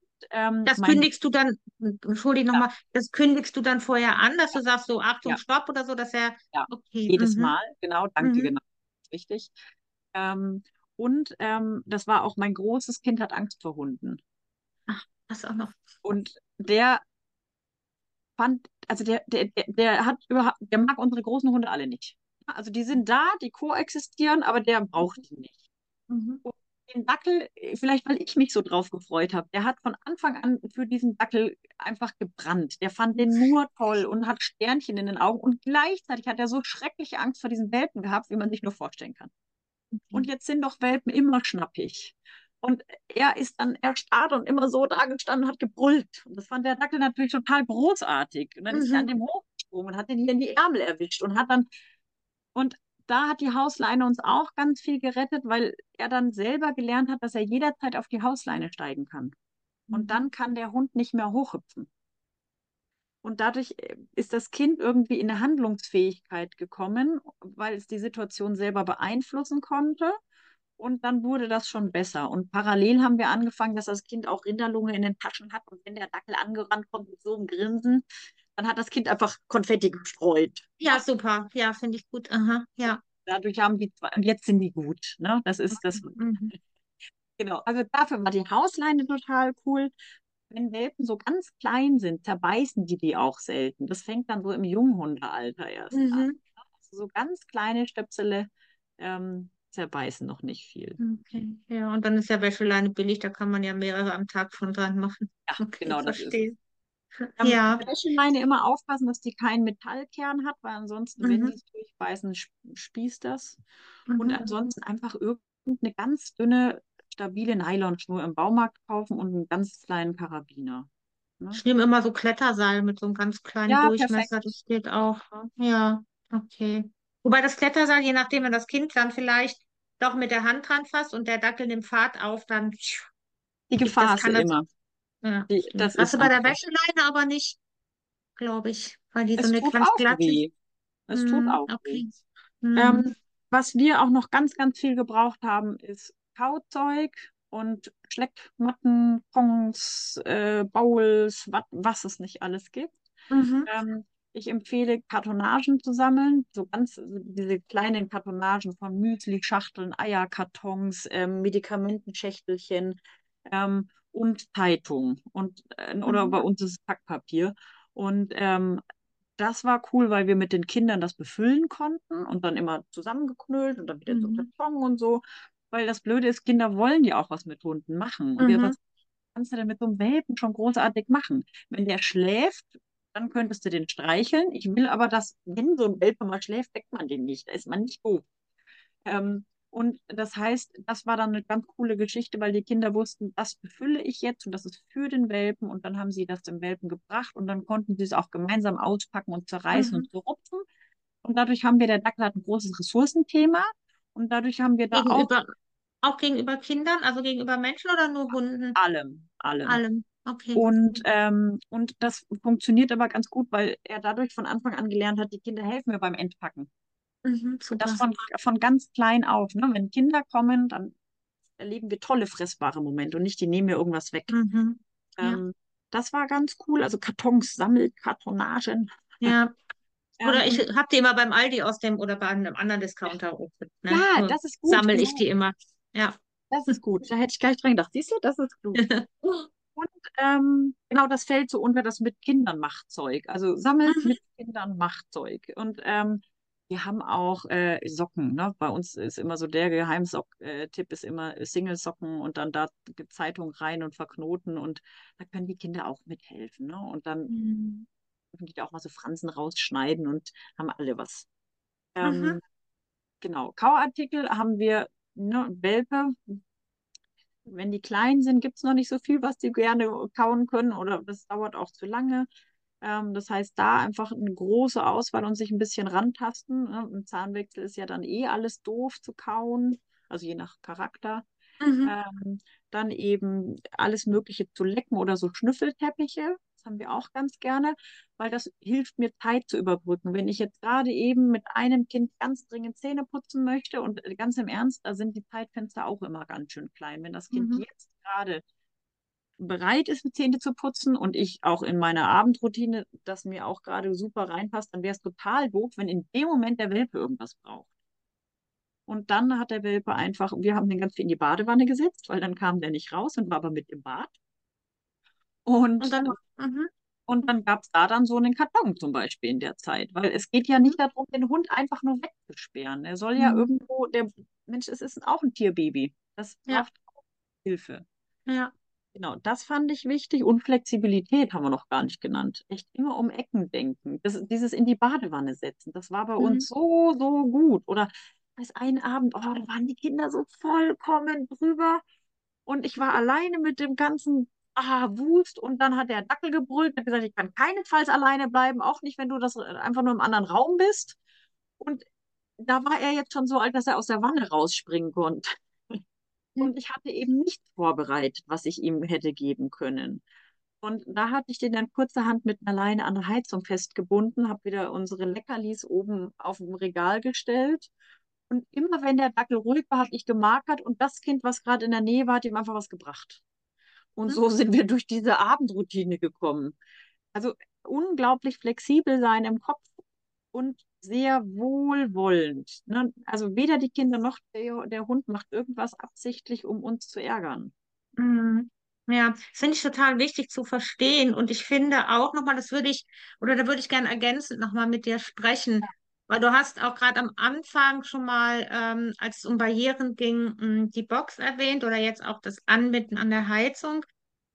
Das kündigst du dann, entschuldige nochmal, das kündigst du dann vorher an, dass du sagst, so Achtung, Stopp oder so, dass er... Ja, okay. Jedes Mal, genau, danke, genau, richtig. Und das war auch mein großes Kind, hat Angst vor Hunden. Ach, das auch noch. Und der fand, also der mag unsere großen Hunde alle nicht. Also die sind da, die koexistieren, aber der braucht die nicht. Und den Dackel, vielleicht weil ich mich so drauf gefreut habe, der hat von Anfang an für diesen Dackel einfach gebrannt. Der fand den nur toll und hat Sternchen in den Augen. Und gleichzeitig hat er so schreckliche Angst vor diesen Welpen gehabt, wie man sich nur vorstellen kann. Und jetzt sind doch Welpen immer schnappig. Und er ist dann erstarrt und immer so da gestanden und hat gebrüllt. Und das fand der Dackel natürlich total großartig. Und dann ist er an dem hochgesprungen und hat den hier in die Ärmel erwischt und hat dann... Und da hat die Hausleine uns auch ganz viel gerettet, weil er dann selber gelernt hat, dass er jederzeit auf die Hausleine steigen kann. Und dann kann der Hund nicht mehr hochhüpfen. Und dadurch ist das Kind irgendwie in eine Handlungsfähigkeit gekommen, weil es die Situation selber beeinflussen konnte. Und dann wurde das schon besser. Und parallel haben wir angefangen, dass das Kind auch Rinderlunge in den Taschen hat. Und wenn der Dackel angerannt kommt mit so einem Grinsen, dann hat das Kind einfach Konfetti gestreut. Ja, super. Ja, finde ich gut. Aha, ja. Dadurch haben die zwei, und jetzt sind die gut. Ne? Das ist das. Genau. Also dafür war die Hausleine total cool. Wenn Welpen so ganz klein sind, zerbeißen die auch selten. Das fängt dann so im Junghundealter erst an. Also so ganz kleine Stöpsele zerbeißen noch nicht viel. Okay. Ja, und dann ist ja Wäscheleine billig, da kann man ja mehrere am Tag schon dran machen. Ja, okay, genau, das ist. Ja. Bei Wäscheleine immer aufpassen, dass die keinen Metallkern hat, weil ansonsten, wenn die es durchbeißen, spießt das. Und ansonsten einfach irgendeine ganz dünne, stabile Nylonschnur im Baumarkt kaufen und einen ganz kleinen Karabiner. Ne? Ich nehme immer so Kletterseil mit so einem ganz kleinen Durchmesser, perfekt. Das geht auch. Ja, okay. Wobei das Kletterseil, je nachdem, wenn das Kind dann vielleicht doch mit der Hand dran fasst und der Dackel nimmt Fahrt auf, dann... Die Gefahr ist immer. Ja. Das hast du bei der Wäscheleine aber nicht, glaube ich, weil die so eine ganz glatte... Es tut auch weh. Was wir auch noch ganz, ganz viel gebraucht haben, ist Kauzeug und Schleckmatten, Kongs, Bowls, was es nicht alles gibt. Ich empfehle, Kartonagen zu sammeln, so ganz diese kleinen Kartonagen von Müsli-Schachteln, Eierkartons, Medikamentenschächtelchen und Zeitung. Und, oder bei uns ist es Packpapier. Und das war cool, weil wir mit den Kindern das befüllen konnten und dann immer zusammengeknüllt und dann wieder so Karton und so. Weil das Blöde ist, Kinder wollen ja auch was mit Hunden machen. Und was kannst du denn mit so einem Welpen schon großartig machen? Wenn der schläft, dann könntest du den streicheln. Ich will aber, dass, wenn so ein Welpe mal schläft, weckt man den nicht. Da ist man nicht doof. Und das heißt, das war dann eine ganz coole Geschichte, weil die Kinder wussten, das befülle ich jetzt und das ist für den Welpen. Und dann haben sie das dem Welpen gebracht und dann konnten sie es auch gemeinsam auspacken und zerreißen und zerrupfen. Und dadurch haben wir, der Dackel hat ein großes Ressourcenthema. Und dadurch haben wir da auch gegenüber Kindern, also gegenüber Menschen oder nur Hunden? Allem, allem. Allem, okay. Und das funktioniert aber ganz gut, weil er dadurch von Anfang an gelernt hat, die Kinder helfen mir beim Entpacken. Und das von ganz klein auf. Ne? Wenn Kinder kommen, dann erleben wir tolle, fressbare Momente und nicht, die nehmen mir irgendwas weg. Das war ganz cool. Also Kartons, Sammelkartonagen. Ja. Oder ich habe die immer beim Aldi aus dem oder bei einem anderen Discounter. Ne? Ja, so das ist gut. Sammle ich die immer. Ja. Das ist gut. Da hätte ich gleich dran gedacht. Siehst du, das ist gut. Und genau, das fällt so unter das mit Kindern Machtzeug. Also sammelt mit Kindern Machtzeug. Und wir haben auch Socken. Ne? Bei uns ist immer so der Geheimtipp ist immer Single-Socken und dann da Zeitung rein und verknoten. Und da können die Kinder auch mithelfen. Ne? Und dann die da auch mal so Fransen rausschneiden und haben alle was. Genau, Kauartikel haben wir, ne, Welpe, wenn die klein sind, gibt es noch nicht so viel, was die gerne kauen können oder das dauert auch zu lange. Das heißt, da einfach eine große Auswahl und sich ein bisschen rantasten. Ne? Im Zahnwechsel ist ja dann alles doof zu kauen, also je nach Charakter. Dann eben alles Mögliche zu lecken oder so Schnüffelteppiche. Haben wir auch ganz gerne, weil das hilft mir, Zeit zu überbrücken. Wenn ich jetzt gerade eben mit einem Kind ganz dringend Zähne putzen möchte und ganz im Ernst, da sind die Zeitfenster auch immer ganz schön klein. Wenn das Kind jetzt gerade bereit ist, die Zähne zu putzen und ich auch in meiner Abendroutine, das mir auch gerade super reinpasst, dann wäre es total doof, wenn in dem Moment der Welpe irgendwas braucht. Und dann hat der Welpe einfach, wir haben den ganz viel in die Badewanne gesetzt, weil dann kam der nicht raus und war aber mit im Bad. Und dann gab es da dann so einen Karton zum Beispiel in der Zeit, weil es geht ja nicht darum, den Hund einfach nur wegzusperren. Er soll ja irgendwo, der Mensch, es ist auch ein Tierbaby, das braucht auch Hilfe. Ja. Genau, das fand ich wichtig und Flexibilität haben wir noch gar nicht genannt. Echt immer um Ecken denken, das, dieses in die Badewanne setzen, das war bei uns so, so gut. Oder als einen Abend, oh, da waren die Kinder so vollkommen drüber und ich war alleine mit dem ganzen Wust und dann hat der Dackel gebrüllt und hat gesagt, ich kann keinesfalls alleine bleiben, auch nicht, wenn du das einfach nur im anderen Raum bist. Und da war er jetzt schon so alt, dass er aus der Wanne rausspringen konnte. Und ich hatte eben nichts vorbereitet, was ich ihm hätte geben können. Und da hatte ich den dann kurzerhand mit einer Leine an der Heizung festgebunden, habe wieder unsere Leckerlis oben auf dem Regal gestellt. Und immer wenn der Dackel ruhig war, habe ich gemarkert und das Kind, was gerade in der Nähe war, hat ihm einfach was gebracht. Und so sind wir durch diese Abendroutine gekommen. Also unglaublich flexibel sein im Kopf und sehr wohlwollend. Ne? Also weder die Kinder noch der Hund macht irgendwas absichtlich, um uns zu ärgern. Ja, finde ich total wichtig zu verstehen. Und ich finde auch nochmal, da würde ich gerne ergänzend nochmal mit dir sprechen. Ja. Weil du hast auch gerade am Anfang schon mal, als es um Barrieren ging, die Box erwähnt oder jetzt auch das Anbinden an der Heizung.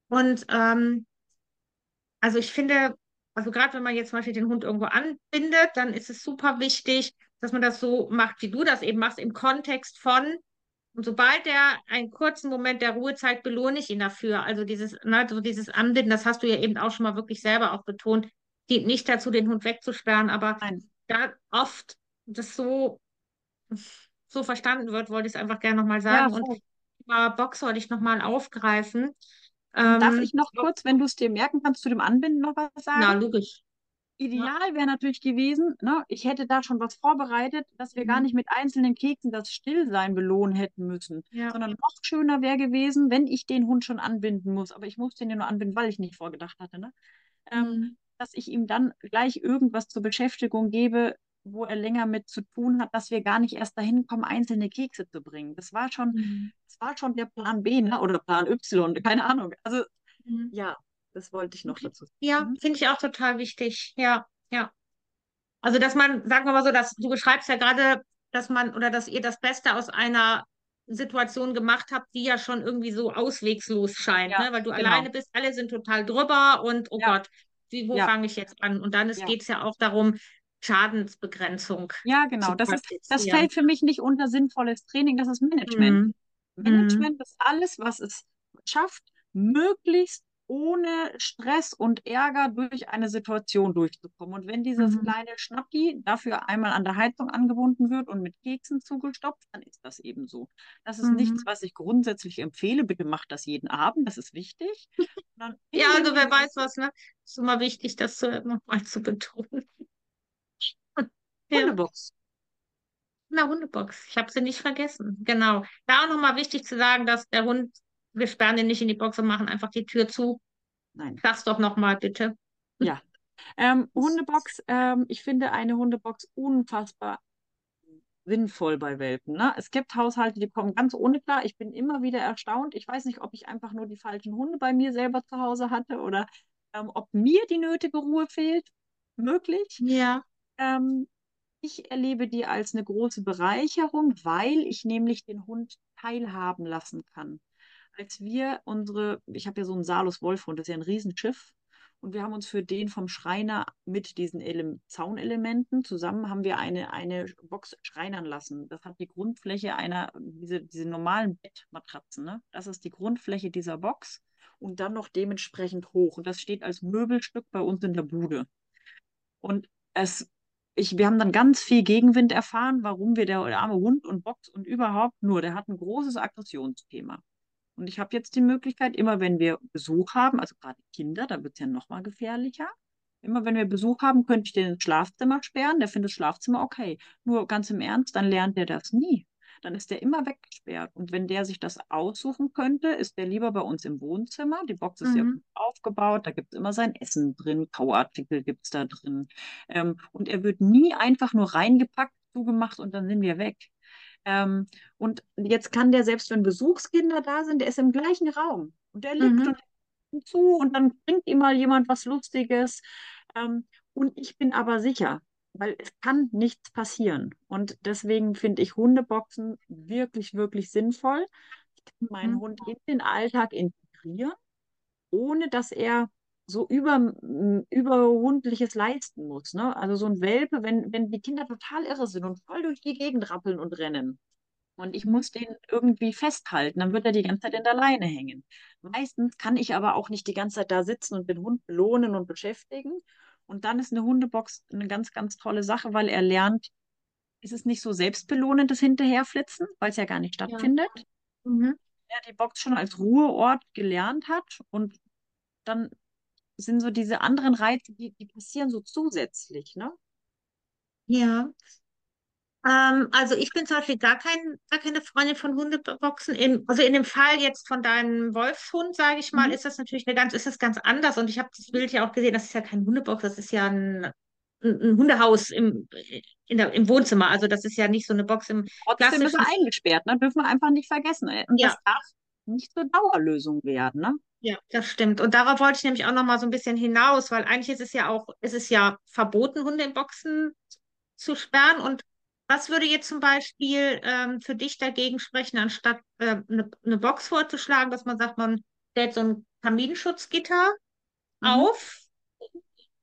Und also ich finde, also gerade wenn man jetzt zum Beispiel den Hund irgendwo anbindet, dann ist es super wichtig, dass man das so macht, wie du das eben machst, im Kontext von, und sobald er einen kurzen Moment der Ruhe zeigt, belohne ich ihn dafür. Also dieses Anbinden, das hast du ja eben auch schon mal wirklich selber auch betont, dient nicht dazu, den Hund wegzusperren, aber... Nein. Da oft das so verstanden wird, wollte ich es einfach gerne nochmal sagen. Ja, und über Box wollte ich nochmal aufgreifen. Darf ich noch kurz, wenn du es dir merken kannst, zu dem Anbinden noch was sagen? Na, logisch. Ideal wäre natürlich gewesen, ne, ich hätte da schon was vorbereitet, dass wir gar nicht mit einzelnen Keksen das Stillsein belohnen hätten müssen, sondern noch schöner wäre gewesen, wenn ich den Hund schon anbinden muss. Aber ich musste ihn ja nur anbinden, weil ich nicht vorgedacht hatte. Ne? Dass ich ihm dann gleich irgendwas zur Beschäftigung gebe, wo er länger mit zu tun hat, dass wir gar nicht erst dahin kommen, einzelne Kekse zu bringen. Das war schon der Plan B, ne? Oder Plan Y, keine Ahnung. Also ja, das wollte ich noch dazu sagen. Ja, finde ich auch total wichtig. Ja, ja. Also dass man, sagen wir mal so, dass du beschreibst ja gerade, dass ihr das Beste aus einer Situation gemacht habt, die ja schon irgendwie so auswegslos scheint, ja, ne? Weil du alleine bist, alle sind total drüber und oh Gott. Wo fange ich jetzt an? Und dann geht es ja auch darum, Schadensbegrenzung. Ja, genau. Das fällt für mich nicht unter sinnvolles Training. Das ist Management. Management ist alles, was es schafft, möglichst ohne Stress und Ärger durch eine Situation durchzukommen. Und wenn dieses kleine Schnappi dafür einmal an der Heizung angebunden wird und mit Keksen zugestopft, dann ist das eben so. Das ist nichts, was ich grundsätzlich empfehle. Bitte macht das jeden Abend, das ist wichtig. Ja, also wer weiß was, ne? Ist immer wichtig, das nochmal zu betonen. Hundebox. Na, Hundebox. Ich habe sie nicht vergessen. Genau. Da auch nochmal wichtig zu sagen, dass der Hund, wir sperren den nicht in die Box und machen einfach die Tür zu. Nein. Sag's doch nochmal, bitte. Ja. Hundebox, ich finde eine Hundebox unfassbar sinnvoll bei Welpen. Ne? Es gibt Haushalte, die kommen ganz ohne klar. Ich bin immer wieder erstaunt. Ich weiß nicht, ob ich einfach nur die falschen Hunde bei mir selber zu Hause hatte oder ob mir die nötige Ruhe fehlt. Möglich. Ja. Ich erlebe die als eine große Bereicherung, weil ich nämlich den Hund teilhaben lassen kann. Als wir ich habe ja so einen Salus-Wolfhund, das ist ja ein Riesenschiff, und wir haben uns für den vom Schreiner mit diesen Zaunelementen zusammen haben wir eine Box schreinern lassen. Das hat die Grundfläche diese normalen Bettmatratzen, ne? Das ist die Grundfläche dieser Box und dann noch dementsprechend hoch. Und das steht als Möbelstück bei uns in der Bude. Und wir haben dann ganz viel Gegenwind erfahren, warum wir der arme Hund und Box und überhaupt nur, der hat ein großes Aggressionsthema. Und ich habe jetzt die Möglichkeit, immer wenn wir Besuch haben, also gerade Kinder, da wird es ja nochmal gefährlicher, immer wenn wir Besuch haben, könnte ich den ins Schlafzimmer sperren, der findet das Schlafzimmer okay. Nur ganz im Ernst, dann lernt der das nie. dann ist der immer weggesperrt. Und wenn der sich das aussuchen könnte, ist der lieber bei uns im Wohnzimmer. Die Box ist ja gut aufgebaut, da gibt es immer sein Essen drin, Kauartikel gibt es da drin. Und er wird nie einfach nur reingepackt, zugemacht und dann sind wir weg. Und jetzt kann der, selbst wenn Besuchskinder da sind, der ist im gleichen Raum. Und der liegt und zu und dann bringt ihm mal jemand was Lustiges. Und ich bin aber sicher, weil es kann nichts passieren. Und deswegen finde ich Hundeboxen wirklich, wirklich sinnvoll. Ich kann meinen Hund in den Alltag integrieren, ohne dass er so überhundliches leisten muss. Ne? Also so ein Welpe, wenn die Kinder total irre sind und voll durch die Gegend rappeln und rennen und ich muss den irgendwie festhalten, dann wird er die ganze Zeit in der Leine hängen. Meistens kann ich aber auch nicht die ganze Zeit da sitzen und den Hund belohnen und beschäftigen. Und dann ist eine Hundebox eine ganz, ganz tolle Sache, weil er lernt, es ist nicht so selbstbelohnendes Hinterherflitzen, weil es ja gar nicht stattfindet. Ja. Er die Box schon als Ruheort gelernt hat und dann sind so diese anderen Reize, die passieren so zusätzlich, ne? Ja. Also ich bin zum Beispiel gar keine Freundin von Hundeboxen. Also in dem Fall jetzt von deinem Wolfshund, sage ich mal, ist das natürlich ganz anders. Und ich habe das Bild ja auch gesehen, das ist ja kein Hundebox, das ist ja ein Hundehaus im Wohnzimmer. Also das ist ja nicht so eine Box im klassischen... Trotzdem ist er eingesperrt, ne? Dürfen wir einfach nicht vergessen. Und das darf nicht zur Dauerlösung werden, ne? Ja, das stimmt. Und darauf wollte ich nämlich auch noch mal so ein bisschen hinaus, weil eigentlich ist es ja auch, verboten, Hunde in Boxen zu sperren. Und was würde jetzt zum Beispiel für dich dagegen sprechen, anstatt eine Box vorzuschlagen, dass man sagt, man stellt so ein Kaminschutzgitter auf,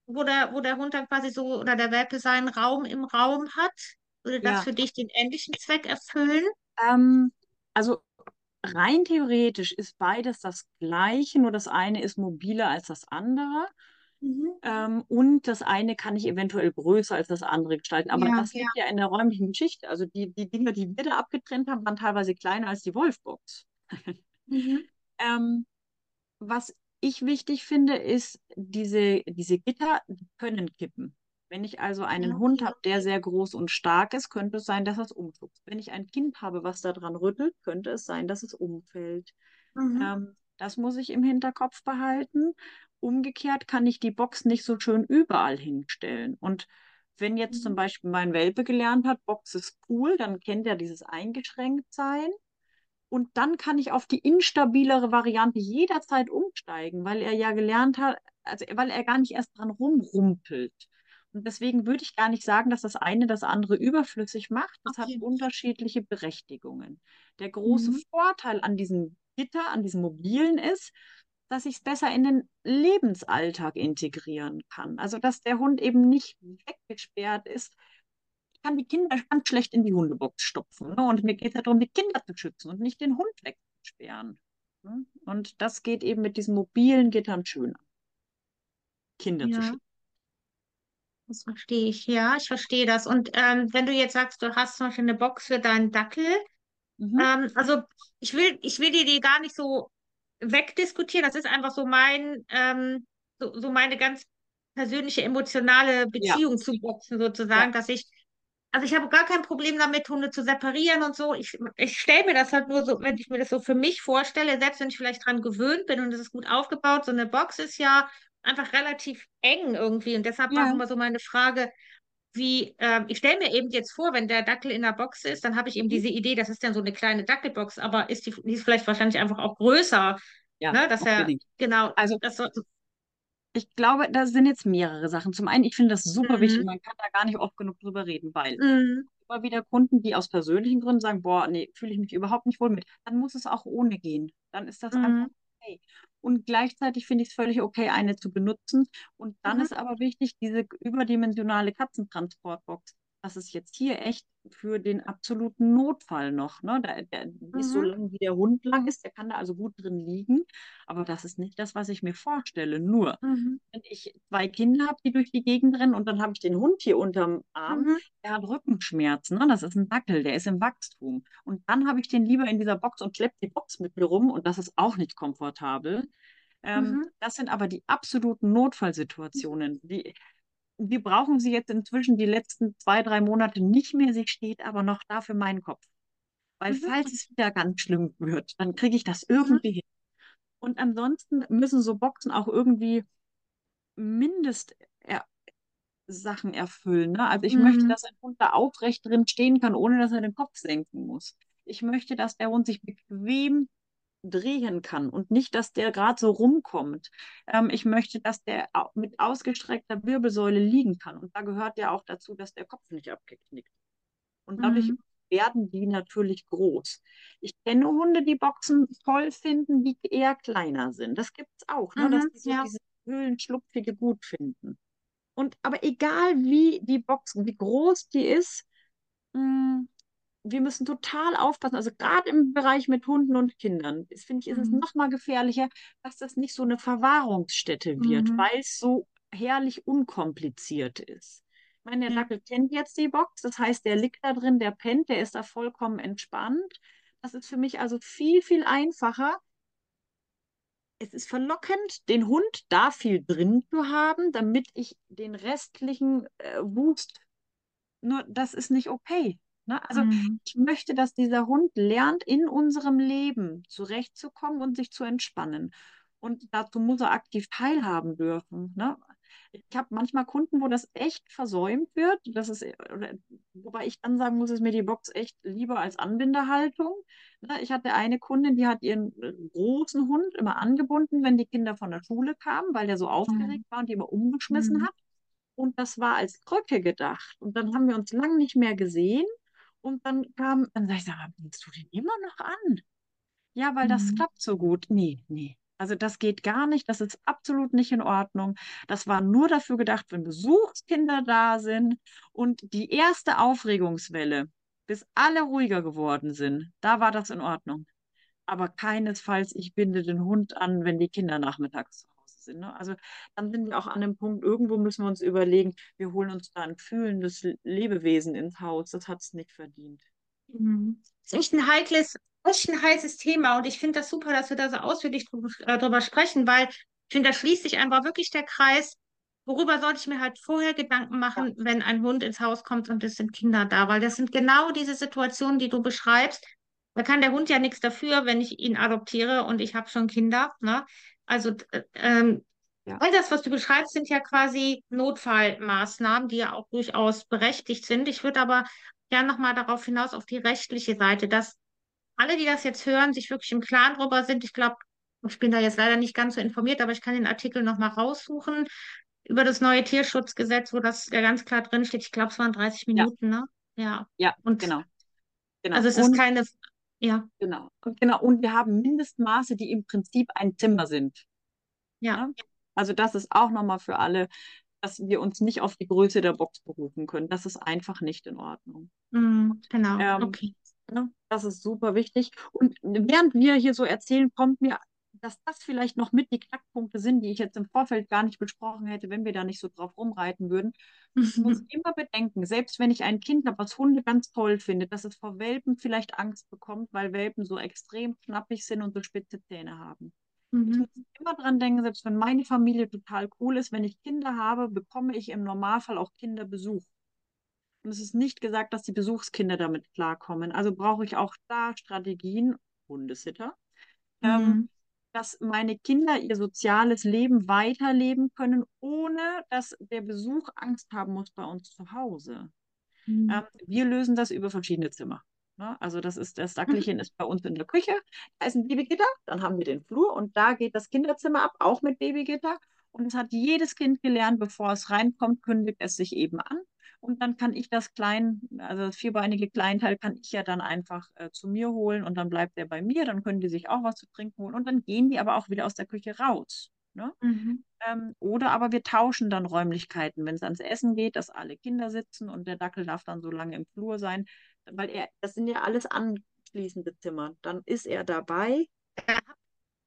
wo der Hund dann quasi so oder der Welpe seinen Raum im Raum hat? Würde das für dich den ähnlichen Zweck erfüllen? Also rein theoretisch ist beides das Gleiche, nur das eine ist mobiler als das andere. Und das eine kann ich eventuell größer als das andere gestalten. Aber das liegt ja in der räumlichen Geschichte. Also die Dinger, die wir da abgetrennt haben, waren teilweise kleiner als die Wolfbox. Was ich wichtig finde, ist, diese Gitter können kippen. Wenn ich also einen Hund habe, der sehr groß und stark ist, könnte es sein, dass es umfällt. Wenn ich ein Kind habe, was da dran rüttelt, könnte es sein, dass es umfällt. Das muss ich im Hinterkopf behalten. Umgekehrt kann ich die Box nicht so schön überall hinstellen. Und wenn jetzt zum Beispiel mein Welpe gelernt hat, Box ist cool, dann kennt er dieses Eingeschränktsein. Und dann kann ich auf die instabilere Variante jederzeit umsteigen, weil er ja gelernt hat, also weil er gar nicht erst dran rumrumpelt. Und deswegen würde ich gar nicht sagen, dass das eine das andere überflüssig macht. Das hat unterschiedliche Berechtigungen. Der große Vorteil an diesem Gitter, an diesem Mobilen ist, dass ich es besser in den Lebensalltag integrieren kann. Also, dass der Hund eben nicht weggesperrt ist. Ich kann die Kinder ganz schlecht in die Hundebox stopfen. Ne? Und mir geht es ja darum, die Kinder zu schützen und nicht den Hund wegzusperren. Ne? Und das geht eben mit diesen mobilen Gittern schöner. Kinder zu schützen. Das verstehe ich, ja, ich verstehe das. Und wenn du jetzt sagst, du hast zum Beispiel eine Box für deinen Dackel, also ich will dir die gar nicht so wegdiskutieren, das ist einfach so meine ganz persönliche emotionale Beziehung zu Boxen sozusagen, dass ich habe gar kein Problem damit, Hunde zu separieren und so. Ich stelle mir das halt nur so, wenn ich mir das so für mich vorstelle, selbst wenn ich vielleicht dran gewöhnt bin und es ist gut aufgebaut, so eine Box ist ja einfach relativ eng irgendwie. Und deshalb war immer so meine Frage, wie, ich stelle mir eben jetzt vor, wenn der Dackel in der Box ist, dann habe ich eben diese Idee, das ist dann so eine kleine Dackelbox, aber die ist vielleicht wahrscheinlich einfach auch größer. Ja, ne? Dass er, genau. Also, ich glaube, da sind jetzt mehrere Sachen. Zum einen, ich finde das super wichtig, man kann da gar nicht oft genug drüber reden, weil immer wieder Kunden, die aus persönlichen Gründen sagen, boah, nee, fühle ich mich überhaupt nicht wohl mit, dann muss es auch ohne gehen. Dann ist das einfach okay. Und gleichzeitig finde ich es völlig okay, eine zu benutzen. Und dann ist aber wichtig, diese überdimensionale Katzentransportbox, das ist jetzt hier echt für den absoluten Notfall noch. Ne? Der ist so lang, wie der Hund lang ist, der kann da also gut drin liegen. Aber das ist nicht das, was ich mir vorstelle. Nur, wenn ich zwei Kinder habe, die durch die Gegend rennen und dann habe ich den Hund hier unterm Arm, der hat Rückenschmerzen. Ne? Das ist ein Dackel, der ist im Wachstum. Und dann habe ich den lieber in dieser Box und schleppe die Box mit mir rum und das ist auch nicht komfortabel. Das sind aber die absoluten Notfallsituationen, wir brauchen sie jetzt inzwischen die letzten 2, 3 Monate nicht mehr. Sie steht aber noch da für meinen Kopf. Weil falls es wieder ganz schlimm wird, dann kriege ich das irgendwie hin. Und ansonsten müssen so Boxen auch irgendwie Mindestsachen erfüllen. Ne? Also ich möchte, dass ein Hund da aufrecht drin stehen kann, ohne dass er den Kopf senken muss. Ich möchte, dass der Hund sich bequem drehen kann und nicht, dass der gerade so rumkommt. Ich möchte, dass der mit ausgestreckter Wirbelsäule liegen kann. Und da gehört ja auch dazu, dass der Kopf nicht abgeknickt wird. Und dadurch werden die natürlich groß. Ich kenne Hunde, die Boxen voll finden, die eher kleiner sind. Das gibt es auch, ne? Dass die so diese Höhlenschlupfige gut finden. Aber egal wie die Boxen, wie groß die ist, wir müssen total aufpassen. Also gerade im Bereich mit Hunden und Kindern, ist es nochmal gefährlicher, dass das nicht so eine Verwahrungsstätte wird, weil es so herrlich unkompliziert ist. Ich meine, der Dackel kennt jetzt die Box, das heißt, der liegt da drin, der pennt, der ist da vollkommen entspannt. Das ist für mich also viel, viel einfacher. Es ist verlockend, den Hund da viel drin zu haben, damit ich den restlichen Wust, nur das ist nicht okay. Ne? Also ich möchte, dass dieser Hund lernt, in unserem Leben zurechtzukommen und sich zu entspannen. Und dazu muss er aktiv teilhaben dürfen, ne? Ich habe manchmal Kunden, wo das echt versäumt wird. Wobei ich dann sagen muss, ist mir die Box echt lieber als Anbindehaltung. Ich hatte eine Kundin, die hat ihren großen Hund immer angebunden, wenn die Kinder von der Schule kamen, weil der so aufgeregt war und die immer umgeschmissen hat. Und das war als Krücke gedacht. Und dann haben wir uns lange nicht mehr gesehen. Und dann sag ich, bindest du den immer noch an? Ja, weil das klappt so gut. Nee. Also das geht gar nicht, das ist absolut nicht in Ordnung. Das war nur dafür gedacht, wenn Besuchskinder da sind und die erste Aufregungswelle, bis alle ruhiger geworden sind, da war das in Ordnung. Aber keinesfalls, ich binde den Hund an, wenn die Kinder nachmittags zu Hause sind. Ne? Also dann sind wir auch an dem Punkt, irgendwo müssen wir uns überlegen, wir holen uns da ein fühlendes Lebewesen ins Haus, das hat es nicht verdient. Das ist echt ein heißes Thema und ich finde das super, dass wir da so ausführlich drüber sprechen, weil ich finde, da schließt sich einfach wirklich der Kreis, worüber sollte ich mir halt vorher Gedanken machen, wenn ein Hund ins Haus kommt und es sind Kinder da, weil das sind genau diese Situationen, die du beschreibst. Da kann der Hund ja nichts dafür, wenn ich ihn adoptiere und ich habe schon Kinder, ne? Also all das, was du beschreibst, sind ja quasi Notfallmaßnahmen, die ja auch durchaus berechtigt sind. Ich würde aber gerne nochmal darauf hinaus, auf die rechtliche Seite, dass alle, die das jetzt hören, sich wirklich im Klaren drüber sind. Ich glaube, ich bin da jetzt leider nicht ganz so informiert, aber ich kann den Artikel nochmal raussuchen über das neue Tierschutzgesetz, wo das ja ganz klar drin steht. Ich glaube, es waren 30 Minuten, ne? Ja. Und genau. Also es ist keine... Ja. Genau. Und wir haben Mindestmaße, die im Prinzip ein Zimmer sind. Ja. Also das ist auch nochmal für alle, dass wir uns nicht auf die Größe der Box berufen können. Das ist einfach nicht in Ordnung. Genau, okay. Das ist super wichtig. Und während wir hier so erzählen, kommt mir, dass das vielleicht noch mit die Knackpunkte sind, die ich jetzt im Vorfeld gar nicht besprochen hätte, wenn wir da nicht so drauf rumreiten würden. Ich muss immer bedenken, selbst wenn ich ein Kind habe, was Hunde ganz toll findet, dass es vor Welpen vielleicht Angst bekommt, weil Welpen so extrem schnappig sind und so spitze Zähne haben. Ich muss immer dran denken, selbst wenn meine Familie total cool ist, wenn ich Kinder habe, bekomme ich im Normalfall auch Kinderbesuch. Und es ist nicht gesagt, dass die Besuchskinder damit klarkommen. Also brauche ich auch da Strategien, Hundesitter, dass meine Kinder ihr soziales Leben weiterleben können, ohne dass der Besuch Angst haben muss bei uns zu Hause. Wir lösen das über verschiedene Zimmer. Ne? Also das Dackelchen ist bei uns in der Küche, da ist ein Babygitter, dann haben wir den Flur und da geht das Kinderzimmer ab, auch mit Babygitter. Und es hat jedes Kind gelernt, bevor es reinkommt, kündigt es sich eben an. Und dann kann ich das vierbeinige Kleinteil kann ich ja dann einfach zu mir holen und dann bleibt der bei mir, dann können die sich auch was zu trinken holen und dann gehen die aber auch wieder aus der Küche raus. Ne? Oder aber wir tauschen dann Räumlichkeiten, wenn es ans Essen geht, dass alle Kinder sitzen und der Dackel darf dann so lange im Flur sein, weil das sind ja alles anschließende Zimmer, dann ist er dabei.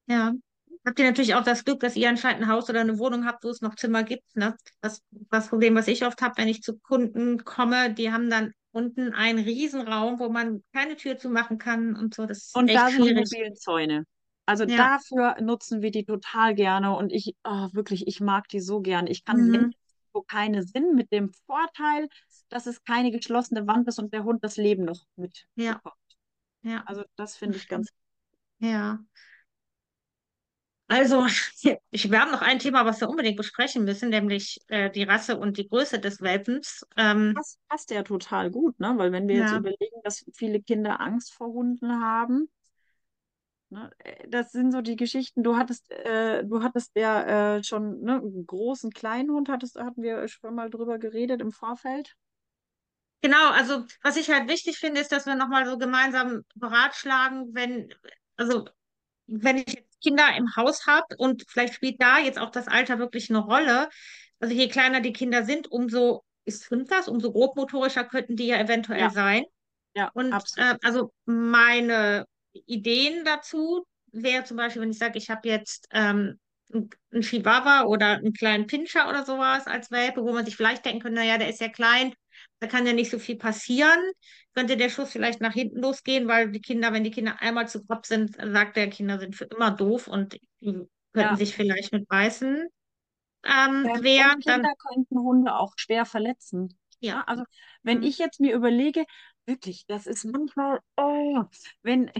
Ja. Habt ihr natürlich auch das Glück, dass ihr anscheinend ein Haus oder eine Wohnung habt, wo es noch Zimmer gibt. Ne? Das Problem, was ich oft habe, wenn ich zu Kunden komme, die haben dann unten einen Riesenraum, wo man keine Tür zumachen kann und so. Das ist echt schwierig. Und da sind die mobilen Zäune. Also dafür nutzen wir die total gerne und ich mag die so gerne. Ich kann so keine Sinn mit dem Vorteil, dass es keine geschlossene Wand ist und der Hund das Leben noch mitbekommt. Ja. Also das finde ich ganz. Ja. Also, wir haben noch ein Thema, was wir unbedingt besprechen müssen, nämlich die Rasse und die Größe des Welpens. Das passt ja total gut, ne? Weil wenn wir jetzt überlegen, dass viele Kinder Angst vor Hunden haben, ne? Das sind so die Geschichten. Du hattest ja schon, ne, einen großen Kleinhund, hatten wir schon mal drüber geredet im Vorfeld. Genau, also was ich halt wichtig finde, ist, dass wir nochmal so gemeinsam beratschlagen, wenn ich jetzt Kinder im Haus habe und vielleicht spielt da jetzt auch das Alter wirklich eine Rolle. Also je kleiner die Kinder sind, umso grobmotorischer könnten die ja eventuell sein. Ja, und absolut. Also meine Ideen dazu wäre zum Beispiel, wenn ich sage, ich habe jetzt einen Chihuahua oder einen kleinen Pinscher oder sowas als Welpe, wo man sich vielleicht denken könnte, naja, der ist ja klein, da kann ja nicht so viel passieren. Könnte der Schuss vielleicht nach hinten losgehen, weil wenn die Kinder einmal zu grob sind, sagt der, Kinder sind für immer doof und könnten sich vielleicht mit beißen. Kinder könnten Hunde auch schwer verletzen. Ja. Also wenn ich jetzt mir überlege, wirklich, das ist manchmal, wenn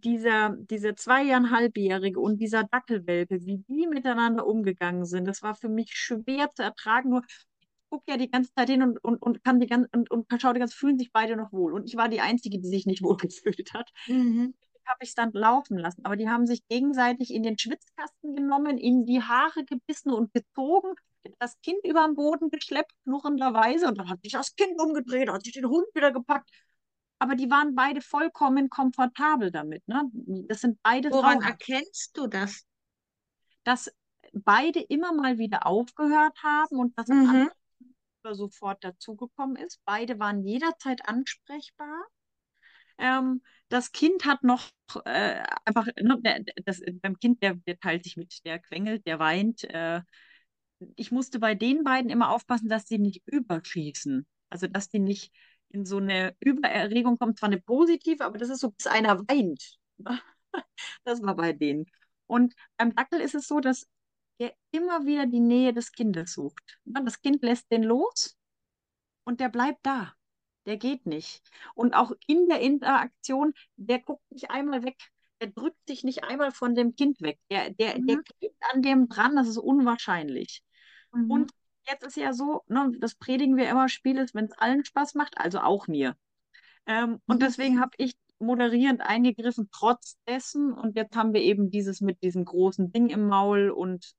dieser 2,5-Jährige und dieser Dackelwelpe, wie die miteinander umgegangen sind, das war für mich schwer zu ertragen, nur gucke ja die ganze Zeit hin fühlen sich beide noch wohl. Und ich war die Einzige, die sich nicht wohl gefühlt hat. Mhm. Habe ich es dann laufen lassen. Aber die haben sich gegenseitig in den Schwitzkasten genommen, in die Haare gebissen und gezogen, das Kind über den Boden geschleppt, knurrenderweise. Und dann hat sich das Kind umgedreht, hat sich den Hund wieder gepackt. Aber die waren beide vollkommen komfortabel damit. Ne? Das sind beide Woran Rauhaar. Erkennst du das? Dass beide immer mal wieder aufgehört haben und das sofort dazugekommen ist. Beide waren jederzeit ansprechbar. Das Kind hat noch einfach, ne, beim Kind, der teilt sich mit, der quengelt, der weint. Ich musste bei den beiden immer aufpassen, dass sie nicht überschießen. Also, dass die nicht in so eine Übererregung kommen. Zwar eine positive, aber das ist so, bis einer weint. Das war bei denen. Und beim Dackel ist es so, dass der immer wieder die Nähe des Kindes sucht. Das Kind lässt den los und der bleibt da. Der geht nicht. Und auch in der Interaktion, der guckt nicht einmal weg. Der drückt sich nicht einmal von dem Kind weg. Der klebt an dem dran, das ist unwahrscheinlich. Mhm. Und jetzt ist ja so, ne, das predigen wir immer, Spiel ist, wenn es allen Spaß macht, also auch mir. Und deswegen habe ich moderierend eingegriffen, trotz dessen. Und jetzt haben wir eben dieses mit diesem großen Ding im Maul und